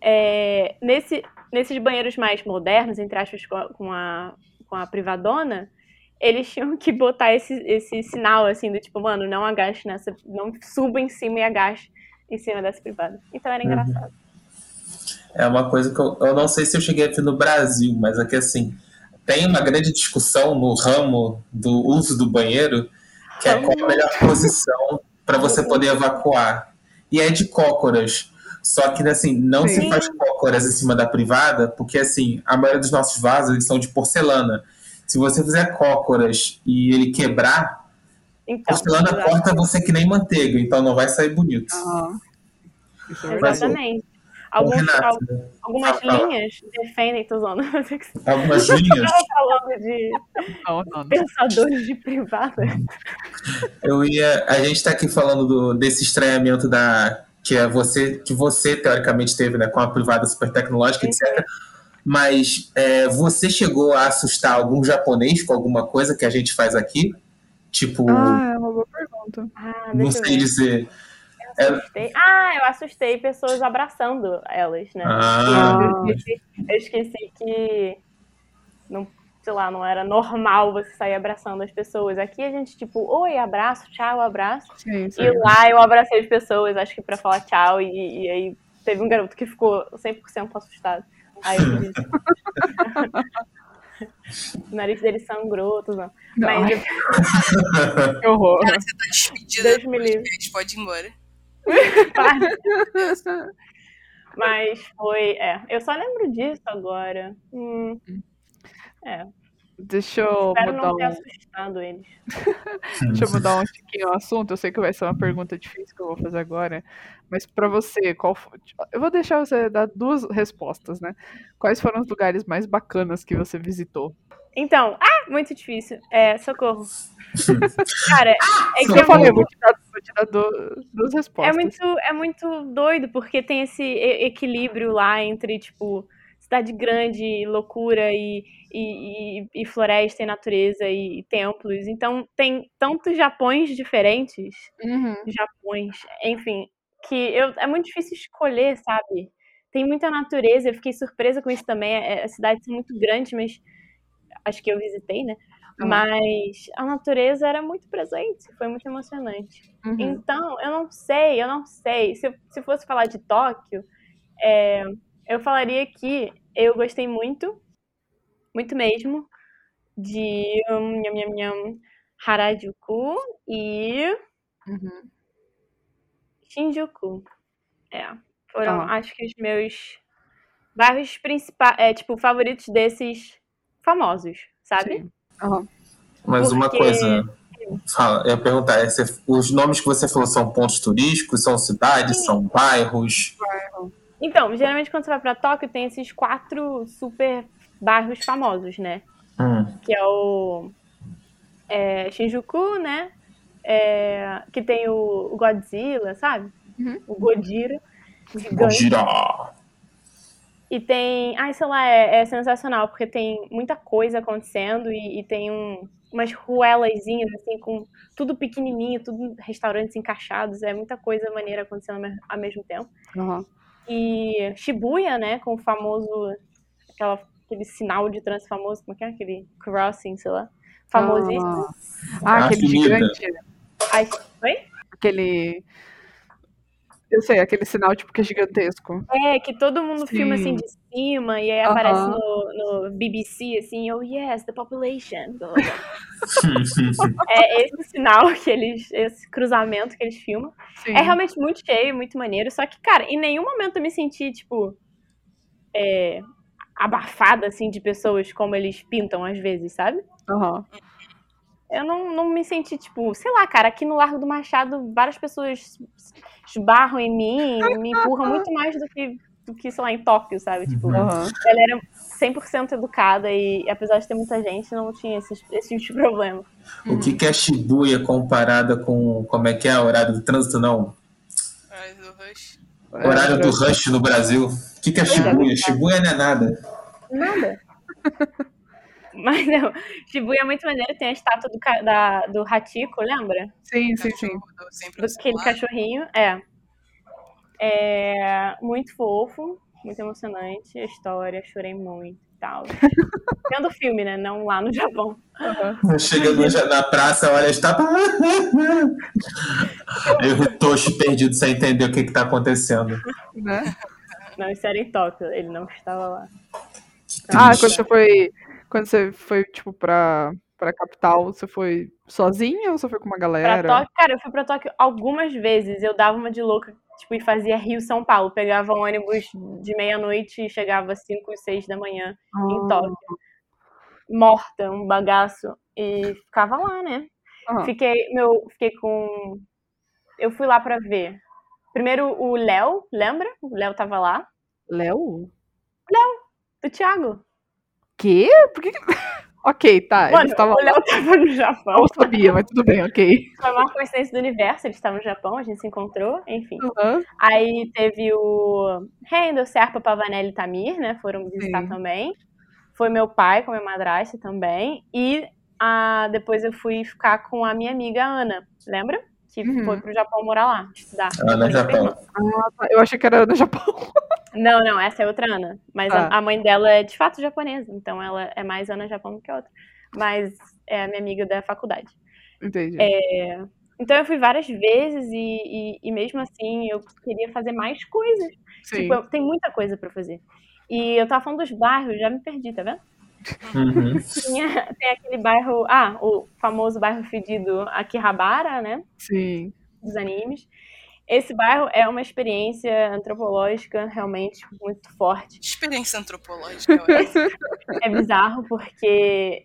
nesses banheiros mais modernos, entre aspas, com a privadona, eles tinham que botar esse sinal, assim, do tipo, mano, não agache nessa, não suba em cima e agache em cima dessa privada. Então era engraçado. É uma coisa que eu não sei se eu cheguei a ter no Brasil, mas é que, assim, tem uma grande discussão no ramo do uso do banheiro, que é qual a melhor posição para você poder evacuar. E é de cócoras. Só que, assim, não se faz cócoras em cima da privada, porque, assim, a maioria dos nossos vasos, eles são de porcelana. Se você fizer cócoras e ele quebrar, porcelana corta você que nem manteiga, então não vai sair bonito. Uhum. Exatamente. Algumas linhas defendem, Tuzona. Algumas linhas? Eu falando de pensadores de privada. A gente está aqui falando desse estranhamento que você teoricamente teve, né, com a privada super tecnológica, etc. Mas você chegou a assustar algum japonês com alguma coisa que a gente faz aqui? Tipo... Ah, é uma boa pergunta. Não sei dizer. Eu assustei pessoas abraçando elas, né? Eu esqueci que... Não, sei lá, não era normal você sair abraçando as pessoas. Aqui a gente, tipo, oi, abraço, tchau, abraço. Sim. E lá eu abracei as pessoas, acho que pra falar tchau, e aí teve um garoto que ficou 100% assustado. Aí eu disse... O nariz dele sangrou, Tuzão. Mas... Que horror. Cara, você tá despedida. Deus me livre. A gente pode ir embora. Mas foi... Eu só lembro disso agora. Deixa eu Deixa eu mudar um pouquinho o assunto. Eu sei que vai ser uma pergunta difícil que eu vou fazer agora, mas pra você, qual foi... Eu vou deixar você dar 2 respostas, né? Quais foram os lugares mais bacanas que você visitou? Então, muito difícil. Socorro. Cara, é que eu falei, vou te dar 2 respostas. É muito doido, porque tem esse equilíbrio lá entre, tipo, cidade grande, loucura e floresta e natureza e templos. Então, tem tantos Japões diferentes. Uhum. Japões, enfim, que é muito difícil escolher, sabe? Tem muita natureza. Eu fiquei surpresa com isso também. As cidades são muito grandes, mas acho que eu visitei, né? Uhum. Mas a natureza era muito presente. Foi muito emocionante. Uhum. Então, eu não sei. Se fosse falar de Tóquio, eu falaria que eu gostei muito, muito mesmo, de Harajuku e Shinjuku. Foram, acho que os meus bairros principais, tipo, favoritos desses famosos, sabe? Uhum. Mas uma coisa, eu ia perguntar, os nomes que você falou são pontos turísticos, são cidades, são bairros? Então, geralmente quando você vai pra Tóquio, tem esses 4 super bairros famosos, né? Que é o Shinjuku, né? Que tem o Godzilla, sabe? Uhum. O Gojira. Gojira! E tem... Ai, sei lá, é sensacional, porque tem muita coisa acontecendo e tem um umas ruelazinhas, assim, com tudo pequenininho, tudo restaurantes encaixados, é muita coisa maneira acontecendo ao mesmo tempo. Uhum. E Shibuya, né, com o famoso, aquele sinal de trânsito famoso, como é que é? Aquele crossing, sei lá, famosíssimo. Ah, aquele gigante. Ai, foi? Aquele... Eu sei, aquele sinal, tipo, que é gigantesco. É, que todo mundo filma, assim, de cima, e aí aparece no BBC, assim, oh, yes, the population. É esse sinal que eles, esse cruzamento que eles filmam. Sim. É realmente muito cheio, muito maneiro, só que, cara, em nenhum momento eu me senti, tipo, abafada, assim, de pessoas como eles pintam, às vezes, sabe? Aham. Eu não me senti, tipo, sei lá, cara, aqui no Largo do Machado, várias pessoas esbarram em mim, me empurram muito mais do que sei lá, em Tóquio, sabe? Tipo, ela era 100% educada e, apesar de ter muita gente, não tinha esses problemas. O que é Shibuya comparada com, como é que é, o horário do trânsito, não? Horário do rush. Horário do rush no Brasil. O que é Shibuya? Shibuya não é nada. Nada. Mas não, Shibuya é muito maneiro, tem a estátua do Hachiko, lembra? Sim, sim, sim. Aquele cachorrinho, é muito fofo, muito emocionante a história, chorei muito e tal. Vendo o filme, né? Não lá no Japão. Uhum. Chegando na praça, olha a estátua. Aí o Hitoshi perdido sem entender o que tá acontecendo. Não, isso era em Tóquio, ele não estava lá. Ah, quando você foi, tipo, pra capital, você foi sozinha ou você foi com uma galera? Pra Tóquio, cara, eu fui pra Tóquio algumas vezes. Eu dava uma de louca, tipo, e fazia Rio-São Paulo. Pegava um ônibus de meia-noite e chegava às 5 e 6 da manhã em Tóquio. Morta, um bagaço. E ficava lá, né? Uhum. Fiquei com... Eu fui lá pra ver. Primeiro o Léo, lembra? O Léo tava lá. Léo, do Thiago. Quê? Por que... Ok, tá. Mano, o Léo tava no Japão. Eu sabia, mas tudo bem, ok. Foi uma coincidência do universo, eles estavam no Japão, a gente se encontrou, enfim. Uhum. Aí teve o Rendo, Serpa, Pavanelli e Tamir, né? Foram visitar também. Foi meu pai com minha madrasta também. E depois eu fui ficar com a minha amiga Ana, lembra? Que foi pro Japão morar lá, estudar. Ana Japão. Eu achei que era Ana Japão. Não, essa é outra Ana. Mas a mãe dela é, de fato, japonesa. Então, ela é mais Ana Japão do que a outra. Mas é a minha amiga da faculdade. Entendi. Então, eu fui várias vezes e mesmo assim, eu queria fazer mais coisas. Sim. Tipo, tem muita coisa pra fazer. E eu tava falando dos bairros, já me perdi, tá vendo? Uhum. Tem aquele bairro... Ah, o famoso bairro fedido Akihabara, né? Sim. Dos animes. Esse bairro é uma experiência antropológica realmente muito forte. Experiência antropológica, é bizarro porque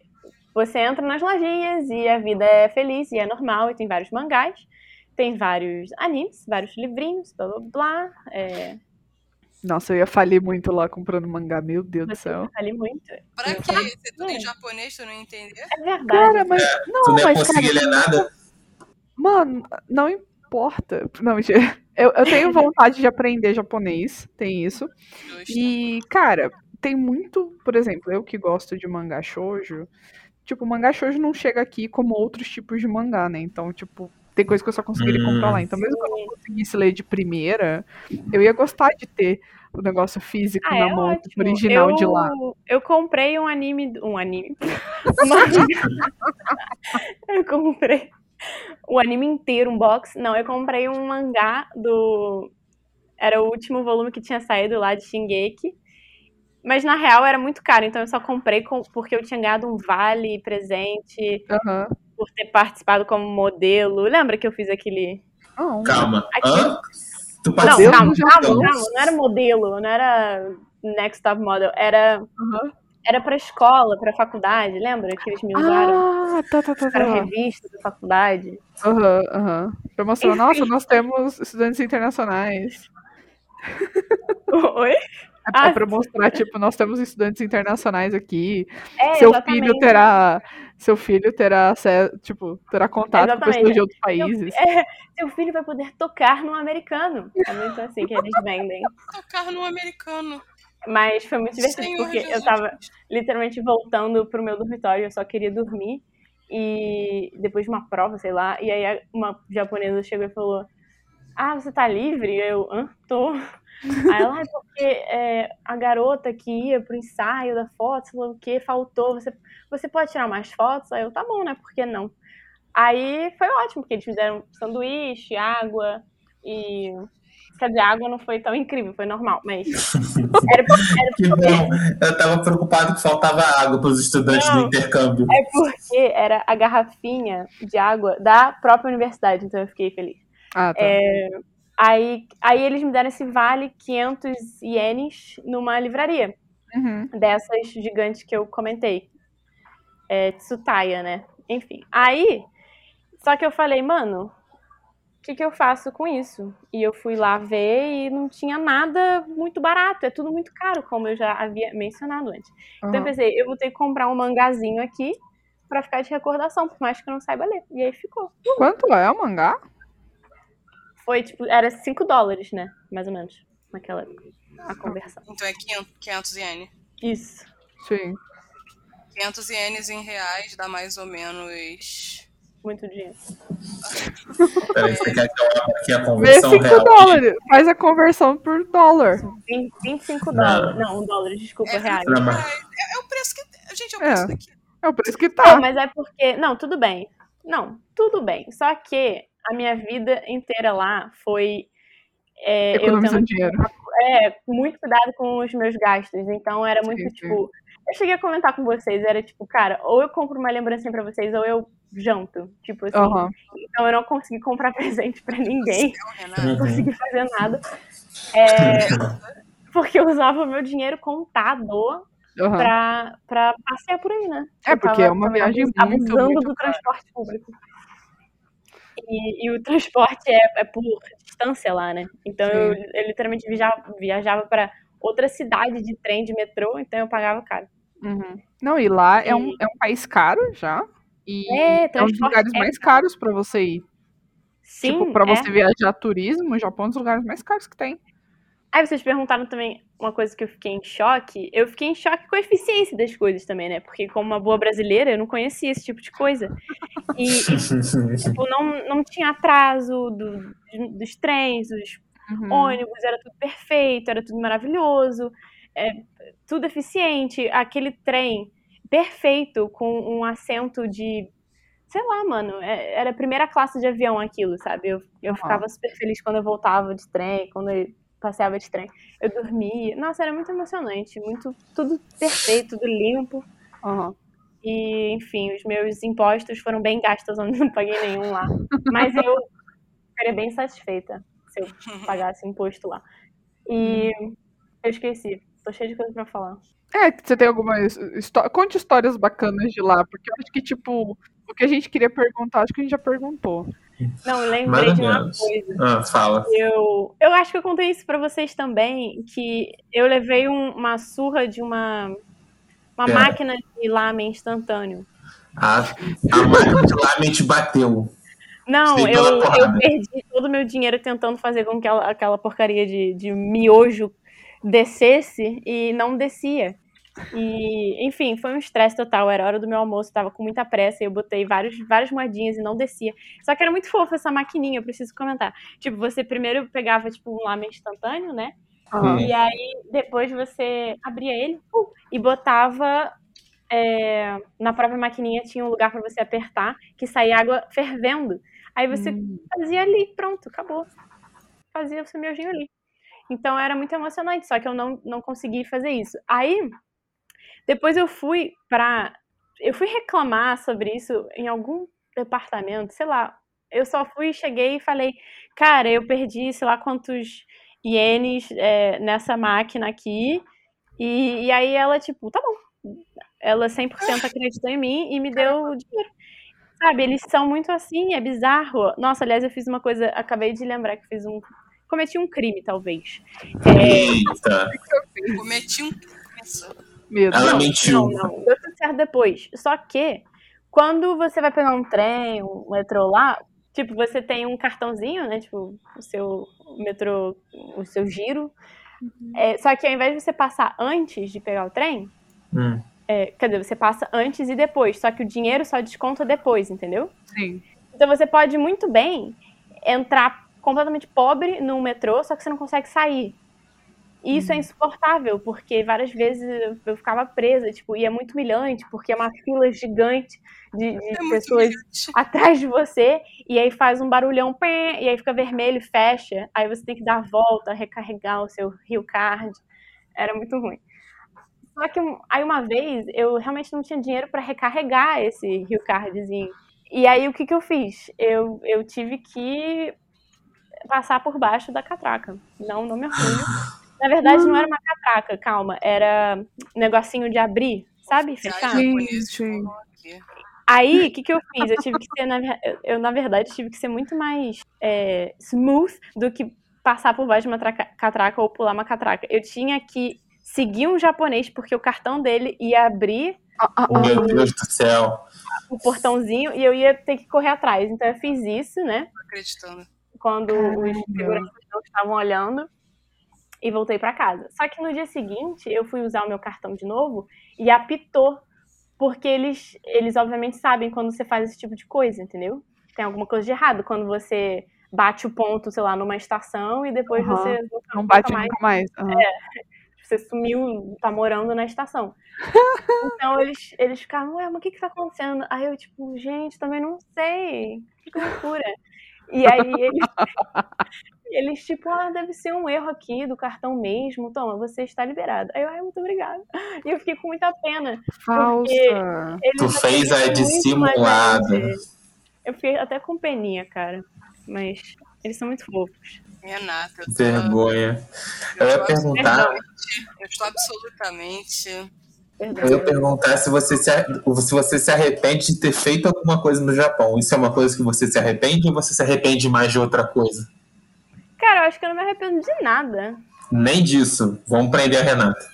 você entra nas lojinhas e a vida é feliz e é normal. E tem vários mangás, tem vários animes, vários livrinhos, blá blá blá. Nossa, eu ia falir muito lá comprando mangá, meu Deus do céu. Eu falei muito. Pra quê? Você tudo em japonês, tu não entendeu? É verdade. Cara, mas... Não, tu não ia conseguir ler nada? Mano, não importa. Não, mentira. Eu tenho vontade de aprender japonês, tem isso. E, cara, tem muito, por exemplo, eu que gosto de mangá shoujo, tipo, mangá shoujo não chega aqui como outros tipos de mangá, né? Então, tipo, tem coisa que eu só conseguiria comprar lá. Então, mesmo que eu não conseguisse ler de primeira, eu ia gostar de ter o negócio físico na mão, tipo, original de lá. Eu comprei um anime... Eu comprei... O anime inteiro, um box. Não, eu comprei um mangá do... Era o último volume que tinha saído lá de Shingeki. Mas, na real, era muito caro. Então, eu só comprei porque eu tinha ganhado um vale presente por ter participado como modelo. Lembra que eu fiz aquele... Calma. Tu participou? Não, calma. Não era modelo. Não era Next Top Model. Era... Era pra escola, pra faculdade, lembra? Que eles me usaram. Tá. Pra revista da faculdade. Pra mostrar, nossa, nós temos estudantes internacionais. Oi? É pra mostrar, tipo, nós temos estudantes internacionais aqui. Exatamente. Seu filho terá tipo, terá contato com pessoas de outros países. Seu filho vai poder tocar num americano. É muito assim que eles vendem. Tocar num americano. Mas foi muito divertido, porque eu tava literalmente voltando pro meu dormitório, eu só queria dormir. E depois de uma prova, sei lá, e aí uma japonesa chegou e falou: "Ah, você tá livre?" Eu, hã? Tô. Aí ela, porque a garota que ia pro ensaio da foto, falou o quê? Faltou, você pode tirar mais fotos? Aí eu, tá bom, né? Por que não? Aí foi ótimo, porque eles fizeram sanduíche, água e... Quer dizer, a água não foi tão incrível, foi normal, mas... Eu tava preocupado que faltava água pros estudantes do intercâmbio. É porque era a garrafinha de água da própria universidade, então eu fiquei feliz. Ah, tá. Aí eles me deram esse vale 500 ienes numa livraria. Uhum. Dessas gigantes que eu comentei. Tsutaya, né? Enfim. Aí, só que eu falei, mano... o que eu faço com isso? E eu fui lá ver e não tinha nada muito barato, é tudo muito caro, como eu já havia mencionado antes. Então eu pensei, eu vou ter que comprar um mangazinho aqui pra ficar de recordação, por mais que eu não saiba ler. E aí ficou. Quanto é o mangá? Foi, tipo, era $5, né? Mais ou menos, naquela a conversão. Então é 500 ienes. Isso. Sim. 500 ienes em reais dá mais ou menos... muito dinheiro. Peraí, você quer que eu abra aqui a conversão real? $5, faz a conversão por dólar. $25. Não, $1, desculpa, reais. É o preço que... Gente, é o preço daqui. É o preço que tá. Não, mas é porque... Não, tudo bem. Só que a minha vida inteira lá foi... economizando dinheiro. Muito cuidado com os meus gastos. Então, era muito, tipo... Eu cheguei a comentar com vocês, era tipo, cara, ou eu compro uma lembrancinha pra vocês, ou eu janto, tipo assim. Uhum. Então eu não consegui comprar presente pra ninguém, não consegui fazer nada. Porque eu usava o meu dinheiro contado pra passear por aí, né? Porque é uma viagem abusando do transporte público. E o transporte é por distância lá, né? Então eu literalmente viajava pra outra cidade de trem, de metrô, então eu pagava caro. Uhum. Não, e lá é um país caro já. E é um dos lugares mais caros pra você ir. Sim, tipo, pra você viajar turismo, o Japão é um dos lugares mais caros que tem. Aí vocês perguntaram também uma coisa que eu fiquei em choque. Eu fiquei em choque com a eficiência das coisas também, né? Porque como uma boa brasileira, eu não conhecia esse tipo de coisa. E tipo, não tinha atraso dos trens, dos ônibus, era tudo perfeito, era tudo maravilhoso, tudo eficiente. Aquele trem perfeito, com um assento de... sei lá, mano, era a primeira classe de avião aquilo, sabe? Eu ficava super feliz quando eu voltava de trem, quando eu passeava de trem. Eu dormia. Nossa, era muito emocionante. Muito, tudo perfeito, tudo limpo. Uhum. E, enfim, os meus impostos foram bem gastos, eu não paguei nenhum lá. Mas eu ficaria bem satisfeita se eu pagasse imposto lá. E eu esqueci. Tô cheia de coisa pra falar. Você tem algumas... Conte histórias bacanas de lá, porque eu acho que, tipo, o que a gente queria perguntar, acho que a gente já perguntou. Não, eu lembrei de uma coisa. Ah, fala. Eu acho que eu contei isso pra vocês também, que eu levei uma surra de uma máquina de lamen instantâneo. A máquina de lamen te bateu. Não, eu perdi todo o meu dinheiro tentando fazer com que aquela porcaria de miojo descesse e não descia. E, enfim, foi um estresse total. Era hora do meu almoço, tava com muita pressa e eu botei várias moedinhas e não descia. Só que era muito fofa essa maquininha, eu preciso comentar. Tipo, você primeiro pegava tipo um lamen instantâneo, né? Uhum. E aí depois você abria ele e botava na própria maquininha tinha um lugar pra você apertar que saía água fervendo. Aí você fazia ali, pronto, acabou. Fazia o seu miojinho ali. Então era muito emocionante, só que eu não consegui fazer isso. Aí, depois eu fui reclamar sobre isso em algum departamento, sei lá. Eu só cheguei e falei, cara, eu perdi sei lá quantos ienes nessa máquina aqui. E aí ela, tipo, tá bom. Ela 100% acreditou em mim e me deu o dinheiro. Sabe, eles são muito assim, é bizarro. Nossa, aliás, eu fiz uma coisa, acabei de lembrar que fiz cometi um crime, talvez. Eita! Cometi um crime. Ela mentiu. Não. Deu tudo certo depois. Só que, quando você vai pegar um trem, um metrô lá, tipo, você tem um cartãozinho, né? Tipo, o seu metrô, o seu giro. Só que ao invés de você passar antes de pegar o trem, Quer dizer, você passa antes e depois, só que o dinheiro só desconta depois, entendeu? Sim. Então você pode muito bem entrar completamente pobre no metrô, só que você não consegue sair. E isso é insuportável, porque várias vezes eu ficava presa, tipo, e é muito humilhante, porque é uma fila gigante de pessoas atrás de você, e aí faz um barulhão, e aí fica vermelho, fecha, aí você tem que dar a volta, recarregar o seu Rio Card. Era muito ruim. Só que aí uma vez eu realmente não tinha dinheiro para recarregar esse Rio Cardzinho. E aí o que eu fiz? Eu tive que passar por baixo da catraca. Não me orgulho. Na verdade, não era uma catraca, calma. Era um negocinho de abrir, sabe? Fechar. Sim. Aí, o que eu fiz? Eu tive que ser, eu tive que ser muito mais smooth do que passar por baixo de uma catraca ou pular uma catraca. Eu tinha que seguir um japonês, porque o cartão dele ia abrir... Oh, meu Deus do céu! O portãozinho, e eu ia ter que correr atrás. Então, eu fiz isso, né? Tô acreditando. Quando os seguranças não estavam olhando. E voltei pra casa. Só que no dia seguinte, eu fui usar o meu cartão de novo e apitou. Porque eles obviamente sabem quando você faz esse tipo de coisa, entendeu? Tem alguma coisa de errado quando você bate o ponto, sei lá, numa estação e depois você... Não bate nunca mais. Uhum. Você sumiu, tá morando na estação. Então eles ficaram, ué, mas o que tá acontecendo? Aí eu, tipo, gente, também não sei. Que loucura. E aí eles tipo, deve ser um erro aqui do cartão mesmo, toma, você está liberado. Aí eu, muito obrigada. E eu fiquei com muita pena. Falsa. Tu fez a dissimulada. Eu fiquei até com peninha, cara. Mas eles são muito fofos. Renata, vergonha. Eu estou absolutamente... Eu ia perguntar se você se arrepende de ter feito alguma coisa no Japão. Isso é uma coisa que você se arrepende ou você se arrepende mais de outra coisa? Cara, eu acho que eu não me arrependo de nada. Nem disso. Vamos prender a Renata.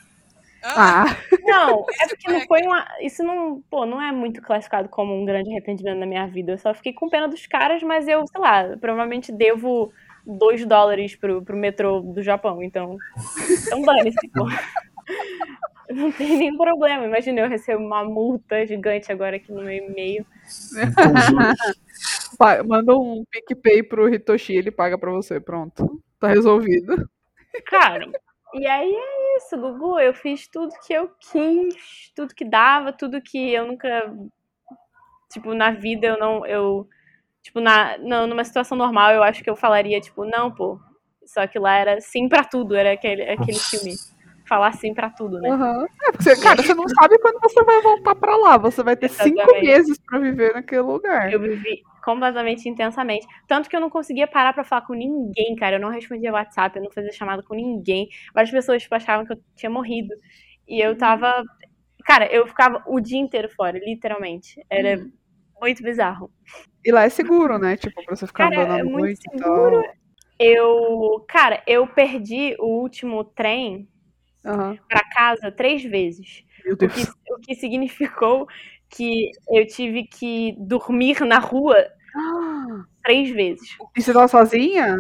Não, é porque não foi uma... Isso não é muito classificado como um grande arrependimento na minha vida. Eu só fiquei com pena dos caras, mas eu, sei lá, provavelmente devo $2 pro metrô do Japão. Então dane-se, pô. Não tem nenhum problema. Imagina, eu recebo uma multa gigante agora aqui no meu e-mail. Manda um PicPay pro Hitoshi, ele paga pra você. Pronto. Tá resolvido. Cara, e aí é isso, Gugu. Eu fiz tudo que eu quis, tudo que dava, tudo que eu nunca... Tipo, na vida eu não... Tipo, numa situação normal eu acho que eu falaria, tipo, não, pô. Só que lá era sim pra tudo, era aquele filme. Falar sim pra tudo, né? Uhum. Porque você não sabe quando você vai voltar pra lá. Você vai ter 5 meses pra viver naquele lugar. Eu vivi completamente intensamente. Tanto que eu não conseguia parar pra falar com ninguém, cara. Eu não respondia WhatsApp, eu não fazia chamada com ninguém. Várias pessoas tipo, achavam que eu tinha morrido. E eu tava... Cara, eu ficava o dia inteiro fora, literalmente. Era muito bizarro. E lá é seguro, né? Tipo, pra você ficar andando à noite e tal. Cara, eu perdi o último trem... pra casa 3 vezes. O que significou que eu tive que dormir na rua 3 vezes. E você tava sozinha?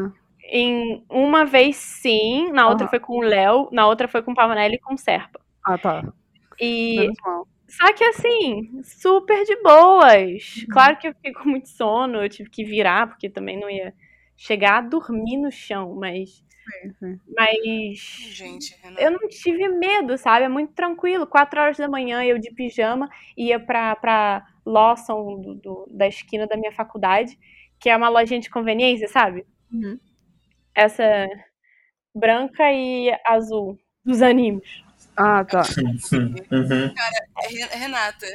Em uma vez sim, na outra foi com o Léo, na outra foi com o Pavanelli e com o Serpa. Tá. E... Só que assim, super de boas. Claro que eu fiquei com muito sono, eu tive que virar, porque também não ia chegar a dormir no chão, mas... Mas gente, eu não tive medo, sabe? É muito tranquilo. 4h da manhã eu de pijama ia pra Lawson da esquina da minha faculdade, que é uma lojinha de conveniência, sabe? Uhum. Essa branca e azul dos animes. Tá. Uhum. Cara, Renata,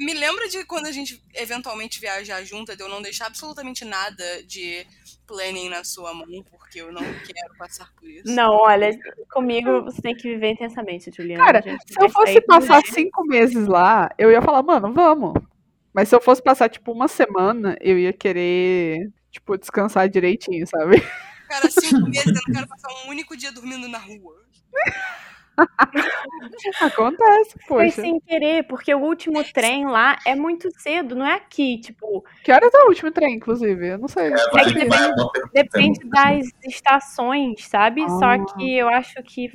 me lembra de quando a gente eventualmente viajar junta, de eu não deixar absolutamente nada de planning na sua mão, porque eu não quero passar por isso. Não, olha, comigo você tem que viver intensamente, Juliana. Cara, se eu fosse passar 5 meses lá, eu ia falar, mano, vamos. Mas se eu fosse passar, tipo, uma semana, eu ia querer, tipo, descansar direitinho, sabe? Cara, 5 meses, eu não quero passar um único dia dormindo na rua. Acontece, poxa. Foi sem querer, porque o último trem lá é muito cedo, não é aqui, tipo... Que horas é o último trem, inclusive? Eu não sei. Depende das estações, sabe? Só que eu acho que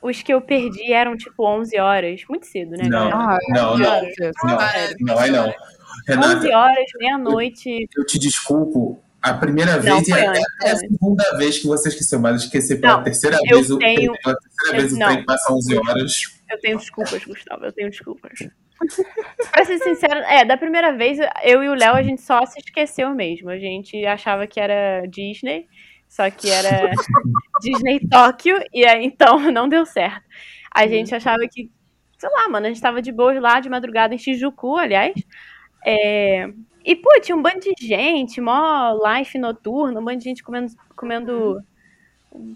os que eu perdi eram tipo 11 horas. Muito cedo, né? Não. Renata, 11 horas, meia-noite. Eu te desculpo. A primeira vez e é a segunda vez que você esqueceu, mas esqueci pela terceira vez. Pela terceira vez o trem passa 11 horas. Eu tenho desculpas, Gustavo, eu tenho desculpas. Pra ser sincero, da primeira vez eu e o Léo, a gente só se esqueceu mesmo. A gente achava que era Disney, só que era Disney Tóquio, e aí então não deu certo. A gente achava que, sei lá, mano, a gente tava de boas lá de madrugada em Shinjuku, aliás. E, pô, tinha um bando de gente, mó life noturno, um bando de gente comendo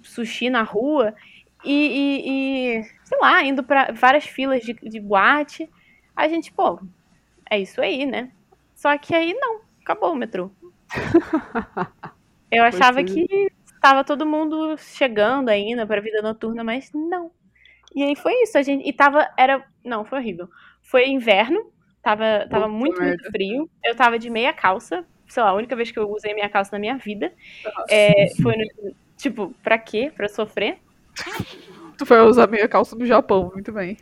sushi na rua e sei lá, indo pra várias filas de boate. A gente, pô, é isso aí, né? Só que aí, não, acabou o metrô. Eu achava que estava todo mundo chegando ainda pra vida noturna, mas não. E aí foi isso, a gente... Não, foi horrível. Foi inverno. Tava muito frio. Eu tava de meia calça. Sei lá, a única vez que eu usei meia calça na minha vida. Foi no... Tipo, pra quê? Pra sofrer? Tu foi usar meia calça no Japão, muito bem.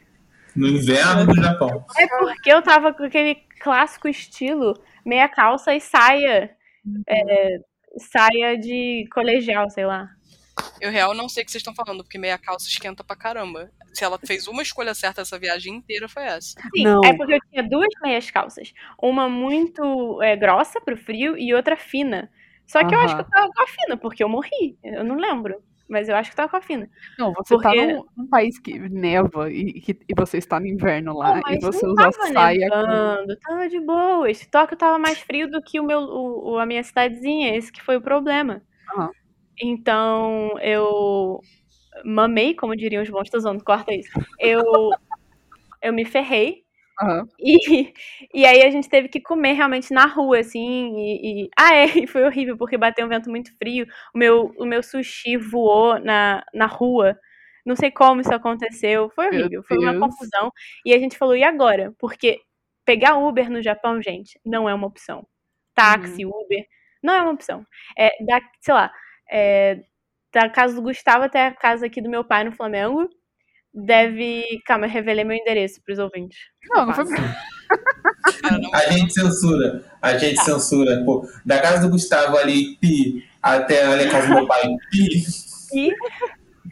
No inverno do Japão. É porque eu tava com aquele clássico estilo meia calça e saia. Saia de colegial, sei lá. Eu real não sei o que vocês estão falando, porque meia calça esquenta pra caramba. Se ela fez uma escolha certa essa viagem inteira, foi essa. Sim, não. É porque eu tinha duas meias calças. Uma muito grossa pro frio e outra fina. Só que eu acho que eu tava com a fina, porque eu morri. Eu não lembro, mas eu acho que eu tava com a fina. Não, você tá num país que neva e você está no inverno lá. Não, mas e você usa saia. Nevando, tava de boa. Esse Tóquio tava mais frio do que a minha cidadezinha. Esse que foi o problema. Então, eu mamei, como diriam os bons, tô usando, corta isso. Eu me ferrei. E aí a gente teve que comer realmente na rua, assim. E foi horrível, porque bateu um vento muito frio. O meu sushi voou na rua. Não sei como isso aconteceu. Foi horrível, foi uma confusão. E a gente falou, e agora? Porque pegar Uber no Japão, gente, não é uma opção. Táxi, Uber, não é uma opção. Sei lá... da casa do Gustavo até a casa aqui do meu pai no Flamengo, calma, eu revelei meu endereço pros ouvintes. Não foi. A gente censura. Pô, da casa do Gustavo ali, pi, até a casa do meu pai, pi. E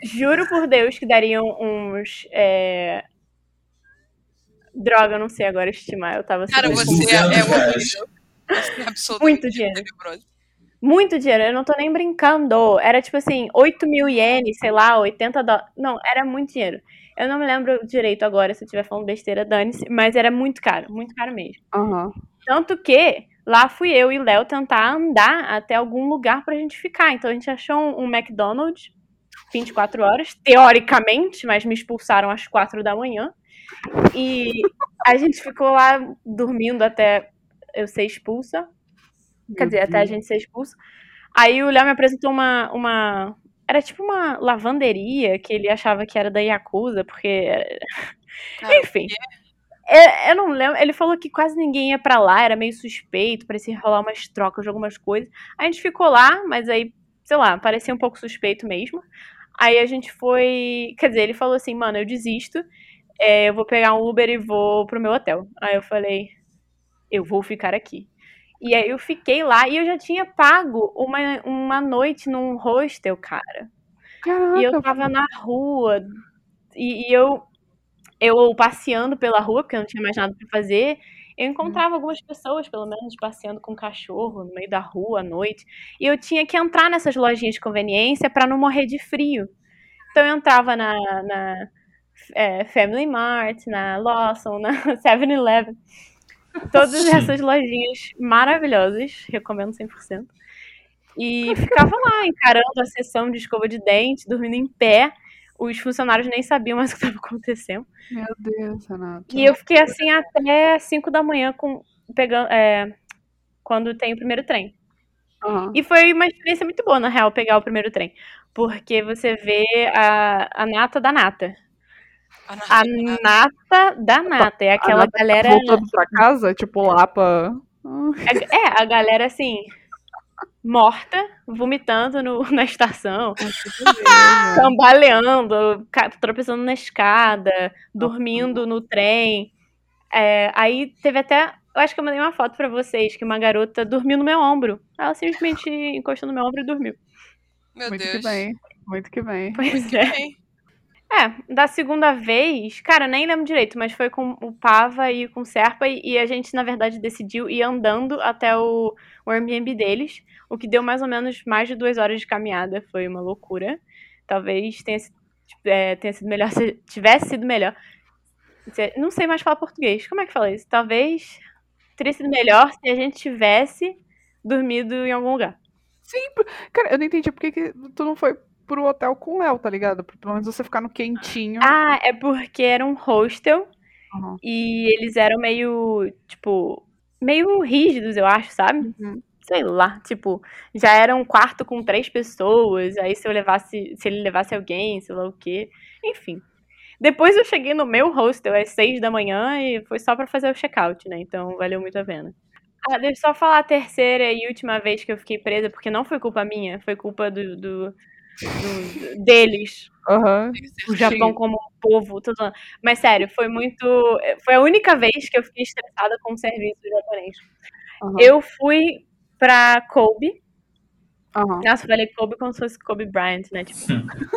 juro por Deus que dariam uns... Droga, eu não sei agora estimar, eu tava... Cara, você é horrível. Muito dinheiro. Muito dinheiro, eu não tô nem brincando. Era tipo assim, 8 mil ienes, sei lá, 80 dólares. Não, era muito dinheiro. Eu não me lembro direito agora, se eu estiver falando besteira, dane-se. Mas era muito caro mesmo. Tanto que lá fui eu e o Léo tentar andar até algum lugar pra gente ficar. Então a gente achou um McDonald's 24 horas, teoricamente, mas me expulsaram às 4 da manhã. E a gente ficou lá dormindo até eu ser expulsa. Quer dizer, até a gente ser expulso. Aí o Léo me apresentou uma... Era tipo uma lavanderia que ele achava que era da Yakuza, porque... Enfim. Eu não lembro. Ele falou que quase ninguém ia pra lá, era meio suspeito, parecia rolar umas trocas de algumas coisas. A gente ficou lá, mas aí, sei lá, parecia um pouco suspeito mesmo. Aí a gente foi... Quer dizer, ele falou assim, mano, eu desisto, eu vou pegar um Uber e vou pro meu hotel. Aí eu falei, eu vou ficar aqui. E aí eu fiquei lá e eu já tinha pago uma noite num hostel, cara. Caraca, e eu tava na rua e eu passeando pela rua, porque eu não tinha mais nada pra fazer, eu encontrava algumas pessoas, pelo menos, passeando com um cachorro no meio da rua à noite. E eu tinha que entrar nessas lojinhas de conveniência pra não morrer de frio. Então eu entrava na Family Mart, na Lawson, na 7-Eleven. Todas essas lojinhas maravilhosas, recomendo 100%. E ficava lá, encarando a sessão de escova de dente, dormindo em pé. Os funcionários nem sabiam mais o que estava acontecendo. Meu Deus, Renata. E eu fiquei assim até 5 da manhã, quando tem o primeiro trem. E foi uma experiência muito boa, na real, pegar o primeiro trem. Porque você vê a nata da nata. A nata da nata. É aquela galera... Voltando pra casa? Tipo, lá pra... a galera, assim, morta, vomitando na estação, cambaleando, tropeçando na escada, dormindo no trem. É, aí teve até... Eu acho que eu mandei uma foto pra vocês, que uma garota dormiu no meu ombro. Ela simplesmente encostou no meu ombro e dormiu. Meu Deus. Muito que bem, muito que bem. Pois é. É, da segunda vez, cara, nem lembro direito, mas foi com o Pava e com o Serpa, e a gente, na verdade, decidiu ir andando até o Airbnb deles, o que deu mais ou menos mais de 2 horas de caminhada, foi uma loucura. Talvez tenha sido melhor, se tivesse sido melhor. Não sei mais falar português, como é que fala isso? Talvez teria sido melhor se a gente tivesse dormido em algum lugar. Sim, cara, eu não entendi por que tu não foi pro hotel com o Léo, tá ligado? Pelo menos você ficar no quentinho. Ah, é porque era um hostel, uhum. E eles eram meio, tipo, meio rígidos, eu acho, sabe? Uhum. Sei lá, tipo, já era um quarto com 3 pessoas, aí se ele levasse alguém, sei lá o quê, enfim. Depois eu cheguei no meu hostel às 6 da manhã e foi só pra fazer o check-out, né? Então valeu muito a pena. Ah, deixa eu só falar a terceira e última vez que eu fiquei presa, porque não foi culpa minha, foi culpa deles. Uhum. O Japão como um povo, tudo. Mas sério, foi muito... Foi a única vez que eu fiquei estressada com o serviço japonês. Uhum. Eu fui pra Kobe. Uhum. Nossa, eu falei Kobe como se fosse Kobe Bryant, né? Tipo,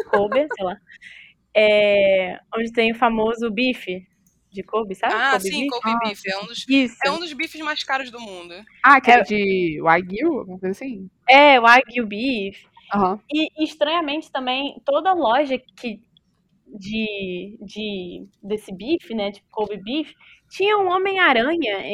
Kobe, sei lá. É, onde tem o famoso bife de Kobe, sabe? Ah, Kobe sim, beef? Kobe Beef. É um dos bifes mais caros do mundo. Ah, aquele de Wagyu, alguma coisa assim? É, Wagyu Beef. Uhum. E estranhamente também, toda loja desse bife, né, tipo Kobe Beef, tinha um Homem-Aranha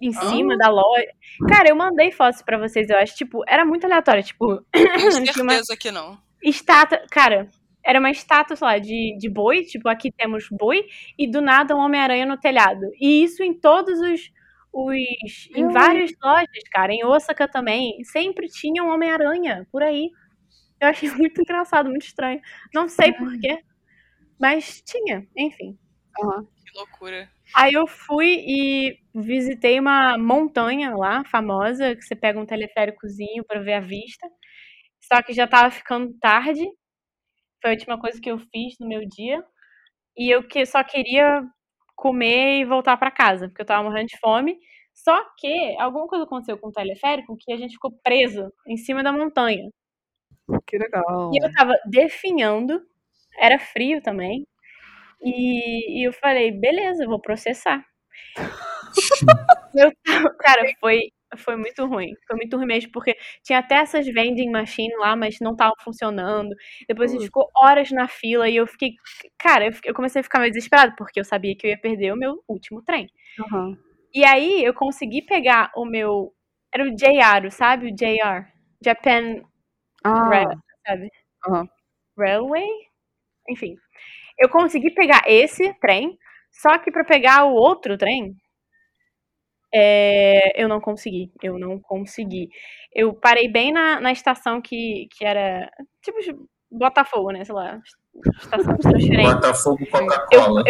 em cima da loja. Cara, eu mandei fotos pra vocês, eu acho, tipo, era muito aleatório, tipo... Com certeza que não. Estátua, cara... Era uma estátua, sei lá, de boi, tipo, aqui temos boi, e do nada um Homem-Aranha no telhado. E isso em todos em várias lojas, cara, em Osaka também, sempre tinha um Homem-Aranha por aí. Eu achei muito engraçado, muito estranho. Não sei porquê, mas tinha, enfim. Uhum. Que loucura. Aí eu fui e visitei uma montanha lá, famosa, que você pega um teleféricozinho pra ver a vista. Só que já tava ficando tarde. Foi a última coisa que eu fiz no meu dia. E eu só queria comer e voltar pra casa, porque eu tava morrendo de fome. Só que alguma coisa aconteceu com o teleférico que a gente ficou preso em cima da montanha. Que legal. E eu tava definhando. Era frio também. E eu falei, beleza, eu vou processar. Cara, foi muito ruim. Foi muito ruim mesmo, porque tinha até essas vending machine lá, mas não tava funcionando. Depois a gente ficou horas na fila e eu fiquei... Cara, eu comecei a ficar meio desesperada, porque eu sabia que eu ia perder o meu último trem. Uhum. E aí, eu consegui pegar o meu... Era o JR, sabe? O JR. Japan Railway, sabe? Uhum. Railway? Enfim. Eu consegui pegar esse trem, só que pra pegar o outro trem... Eu não consegui. Eu parei bem na estação que era tipo Botafogo, né? Sei lá. Estação de transferência. Botafogo, Coca-Cola.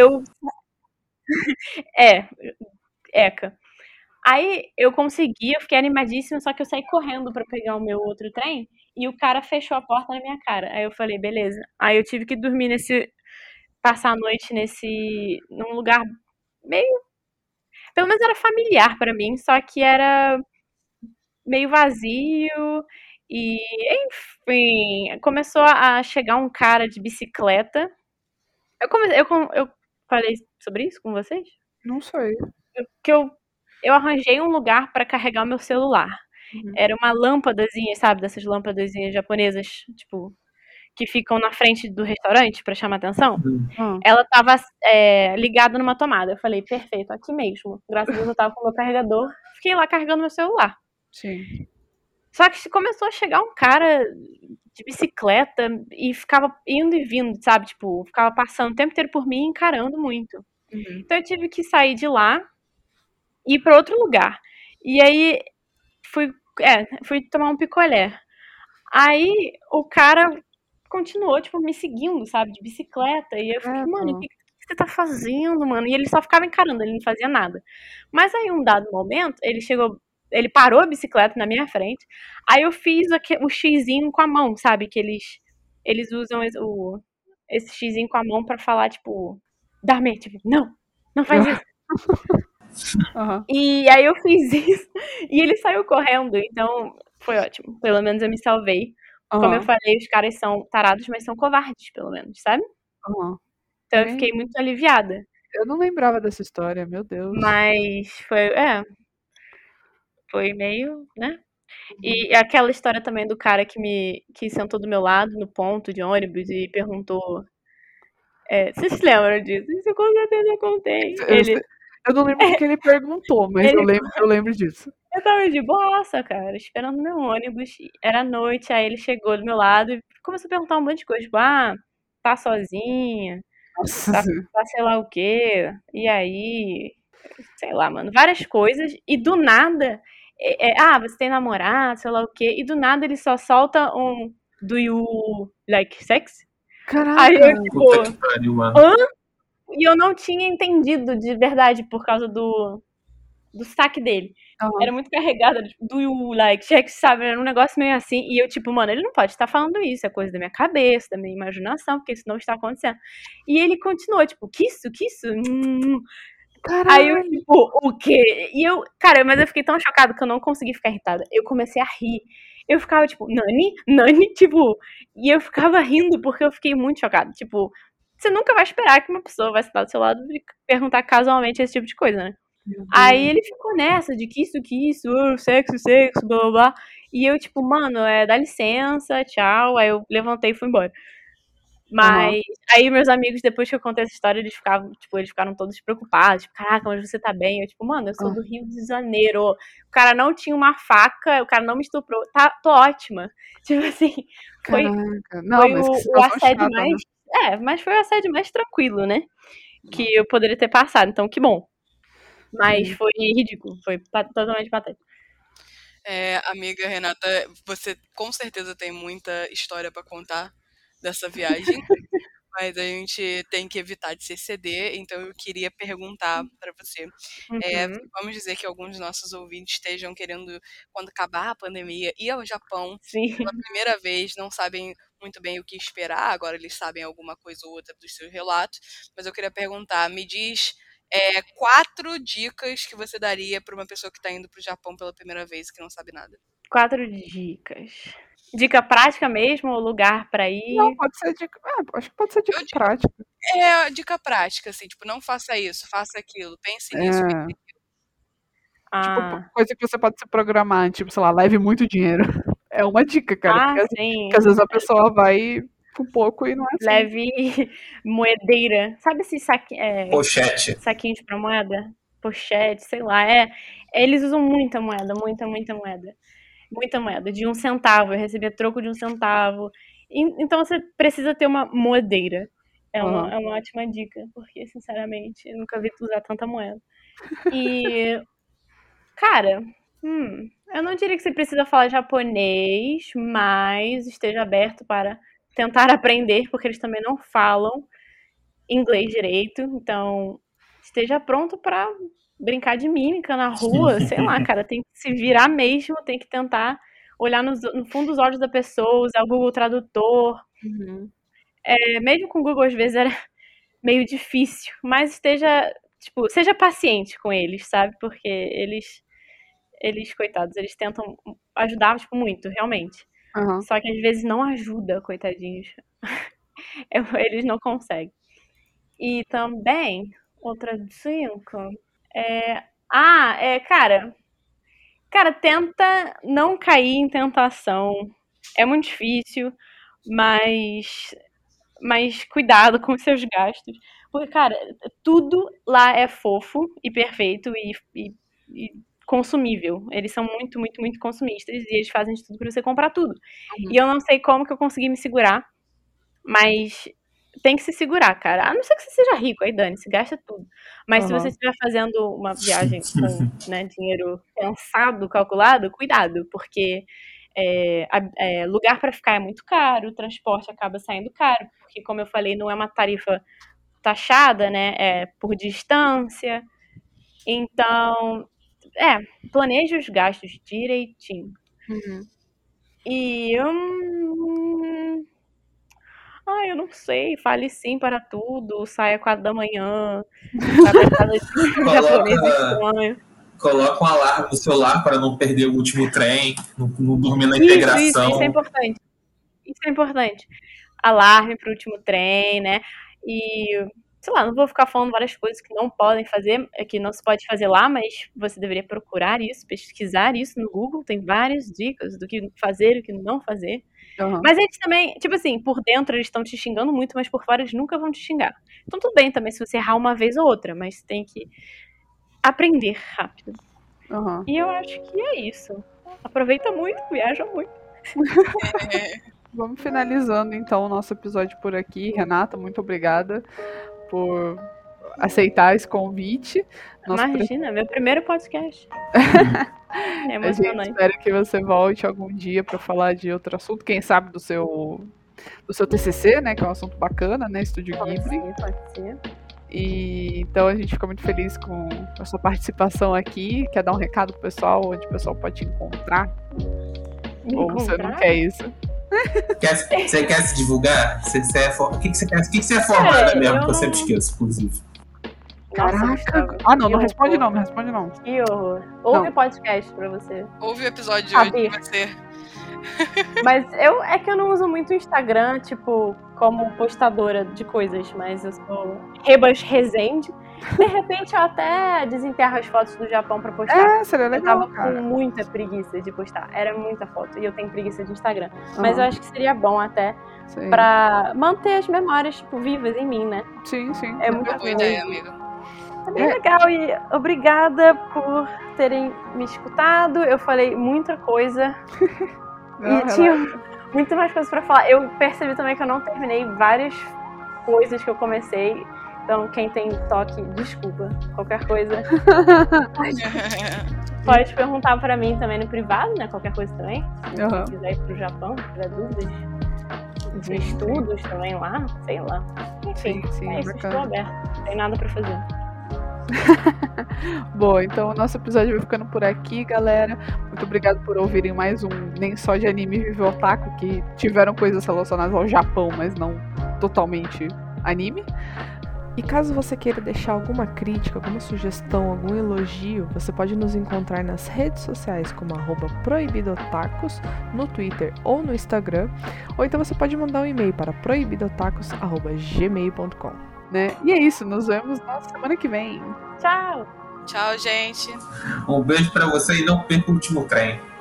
Eca. Aí eu consegui, eu fiquei animadíssima, só que eu saí correndo pra pegar o meu outro trem e o cara fechou a porta na minha cara. Aí eu falei, beleza. Aí eu tive que dormir passar a noite num lugar meio... Pelo menos era familiar pra mim, só que era meio vazio e, enfim, começou a chegar um cara de bicicleta. Eu falei sobre isso com vocês? Não sei. Que eu arranjei um lugar pra carregar o meu celular. Uhum. Era uma lâmpadazinha, sabe? Dessas lâmpadazinhas japonesas, tipo, que ficam na frente do restaurante pra chamar atenção, ela tava ligada numa tomada. Eu falei, perfeito, aqui mesmo. Graças a Deus eu tava com o meu carregador. Fiquei lá carregando meu celular. Sim. Só que começou a chegar um cara de bicicleta e ficava indo e vindo, sabe? Tipo, ficava passando o tempo inteiro por mim e encarando muito. Uhum. Então eu tive que sair de lá e ir pra outro lugar. E aí fui tomar um picolé. Aí o cara... continuou, tipo, me seguindo, sabe, de bicicleta, e eu fiquei, mano, o que você tá fazendo, mano? E ele só ficava encarando, ele não fazia nada. Mas aí, um dado momento, ele chegou Ele parou a bicicleta na minha frente. Aí eu fiz o xizinho com a mão, sabe? Que eles usam esse xizinho com a mão pra falar, tipo... Darme, tipo, não faz isso. Uhum. E aí eu fiz isso. E ele saiu correndo, então foi ótimo. Pelo menos eu me salvei. Uhum. Como eu falei, os caras são tarados, mas são covardes, pelo menos, sabe? Uhum. Então eu fiquei muito aliviada. Eu não lembrava dessa história, meu Deus. Mas foi... Foi meio, né? E aquela história também do cara que sentou do meu lado no ponto de ônibus e perguntou... Vocês se lembram disso? Isso com certeza eu contei. Eu não lembro o que ele perguntou, mas eu lembro disso. Eu tava de bossa, cara, esperando meu ônibus. Era noite, aí ele chegou do meu lado e começou a perguntar um monte de coisa. Tipo, tá sozinha? Tá sei lá o quê? E aí... Sei lá, mano, várias coisas. E do nada... você tem namorado, sei lá o quê. E do nada ele só solta um... Do you like sex? Caraca! Aí eu, tipo, hã? E eu não tinha entendido de verdade por causa do saque dele. Uhum. Era muito carregado, tipo, do you like sex, sabe? Era um negócio meio assim. E eu, tipo, mano, ele não pode estar falando isso. É coisa da minha cabeça, da minha imaginação, porque isso não está acontecendo. E ele continuou, tipo, que isso? Caralho. Aí eu, tipo, o quê? E eu, cara, mas eu fiquei tão chocada que eu não consegui ficar irritada. Eu comecei a rir. Eu ficava, tipo, Nani, tipo... E eu ficava rindo porque eu fiquei muito chocada. Tipo, você nunca vai esperar que uma pessoa vai sentar do seu lado e perguntar casualmente esse tipo de coisa, né? Uhum. Aí ele ficou nessa de que isso, sexo, blá, blá, blá. E eu, tipo, mano, dá licença, tchau. Aí eu levantei e fui embora. Mas aí meus amigos, depois que eu contei essa história, eles ficaram todos preocupados. Tipo, caraca, mas você tá bem? Eu, tipo, mano, eu sou do Rio de Janeiro. O cara não tinha uma faca, o cara não me estuprou. Tô ótima. Tipo assim, foi, não, foi mas o assédio chata, mais... Né? Mas foi o assédio mais tranquilo, né? Que eu poderia ter passado, então que bom. Mas foi ridículo, foi totalmente patético. Amiga Renata, você com certeza tem muita história pra contar dessa viagem, mas a gente tem que evitar de se exceder, então eu queria perguntar para você. Uhum. Vamos dizer que alguns dos nossos ouvintes estejam querendo, quando acabar a pandemia, ir ao Japão. Sim. Pela primeira vez, não sabem muito bem o que esperar, agora eles sabem alguma coisa ou outra dos seus relatos, mas eu queria perguntar, me diz 4 dicas que você daria para uma pessoa que está indo para o Japão pela primeira vez e que não sabe nada. 4 dicas... Dica prática mesmo, ou lugar pra ir? Não, pode ser dica... acho que pode ser dica prática. Dica prática, assim, tipo, não faça isso, faça aquilo, pense nisso, pense aquilo. Tipo, coisa que você pode se programar, tipo, sei lá, leve muito dinheiro. É uma dica, cara, porque às vezes a pessoa vai com pouco e não é assim. Leve moedeira. Sabe esses saquinhos pra moeda? Pochete, sei lá, eles usam muita moeda, muita, muita moeda. Muita moeda, de 1 centavo, eu recebia troco de 1 centavo. Então você precisa ter uma moedeira. É uma ótima dica, porque, sinceramente, eu nunca vi tu usar tanta moeda. E, cara, eu não diria que você precisa falar japonês, mas esteja aberto para tentar aprender, porque eles também não falam inglês direito. Então, esteja pronto para... brincar de mímica na rua, sei lá, cara, tem que se virar mesmo, tem que tentar olhar no fundo dos olhos da pessoa, usar o Google Tradutor. Uhum. Mesmo com o Google, às vezes, era meio difícil, mas esteja, tipo, seja paciente com eles, sabe? Porque eles coitados, eles tentam ajudar, tipo, muito, realmente. Uhum. Só que, às vezes, não ajuda, coitadinhos. Eles não conseguem. E também, outra dica... Cara, tenta não cair em tentação. É muito difícil, mas cuidado com os seus gastos. Porque, cara, tudo lá é fofo e perfeito e consumível. Eles são muito, muito, muito consumistas e eles fazem de tudo pra você comprar tudo. Uhum. E eu não sei como que eu consegui me segurar, mas... tem que se segurar, cara. A não ser que você seja rico, aí dane-se, gasta tudo. Mas se você estiver fazendo uma viagem com dinheiro pensado, calculado, cuidado, porque lugar para ficar é muito caro, o transporte acaba saindo caro, porque, como eu falei, não é uma tarifa taxada, né? É por distância. Então, planeja os gastos direitinho. Uhum. E eu não sei, fale sim para tudo, saia 4 da manhã, coloca um alarme no celular para não perder o último trem, não dormir na integração. Isso é importante. Alarme para o último trem, né? E, sei lá, não vou ficar falando várias coisas que não podem fazer, que não se pode fazer lá, mas você deveria procurar isso, pesquisar isso no Google, tem várias dicas do que fazer e o que não fazer. Uhum. Mas eles também, tipo assim, por dentro eles estão te xingando muito, mas por fora eles nunca vão te xingar. Então tudo bem também se você errar uma vez ou outra, mas tem que aprender rápido. Uhum. E eu acho que é isso. Aproveita muito, viaja muito. Vamos finalizando então o nosso episódio por aqui. Renata, muito obrigada por aceitar esse convite. Imagina, meu primeiro podcast. É emocionante. Espero que você volte algum dia para falar de outro assunto, quem sabe do seu TCC, né, que é um assunto bacana, né, Estúdio Ghibli. Pode ser. E então a gente ficou muito feliz com a sua participação aqui. Quer dar um recado pro pessoal, onde o pessoal pode te encontrar? Ou você não quer isso? Você quer se divulgar? O que você é formada mesmo? Eu sempre esqueço, inclusive. Caraca! Não responde não. Que horror. Ouve o podcast pra você. Ouve o episódio de hoje, vai ser. Mas é que eu não uso muito o Instagram, tipo, como postadora de coisas, mas eu sou Rebas Resende. De repente eu até desenterro as fotos do Japão pra postar. Seria legal, eu tava com muita preguiça de postar. Era muita foto e eu tenho preguiça de Instagram. Mas eu acho que seria bom até pra manter as memórias, tipo, vivas em mim, né? Sim, sim. É muito boa ideia, amigo. É bem legal e obrigada por terem me escutado. Eu falei muita coisa. Tinha muito mais coisas pra falar. Eu percebi também que eu não terminei várias coisas que eu comecei. Então, quem tem toque, desculpa. Qualquer coisa pode perguntar pra mim também no privado, né? Qualquer coisa também. Se quiser ir pro Japão, se tiver dúvidas de estudos também lá, sei lá. Enfim, isso, estou aberta. Não tem nada pra fazer. Bom, então o nosso episódio vai ficando por aqui, galera. Muito obrigado por ouvirem mais um Nem Só de Anime Vive Otaku, que tiveram coisas relacionadas ao Japão, mas não totalmente anime. E caso você queira deixar alguma crítica, alguma sugestão, algum elogio, você pode nos encontrar nas redes sociais como @proibidotacos, no Twitter ou no Instagram, ou então você pode mandar um e-mail para proibidotacos@gmail.com. Né? E é isso, nos vemos na semana que vem. Tchau. Tchau, gente. Um beijo pra você e não perca o último trem.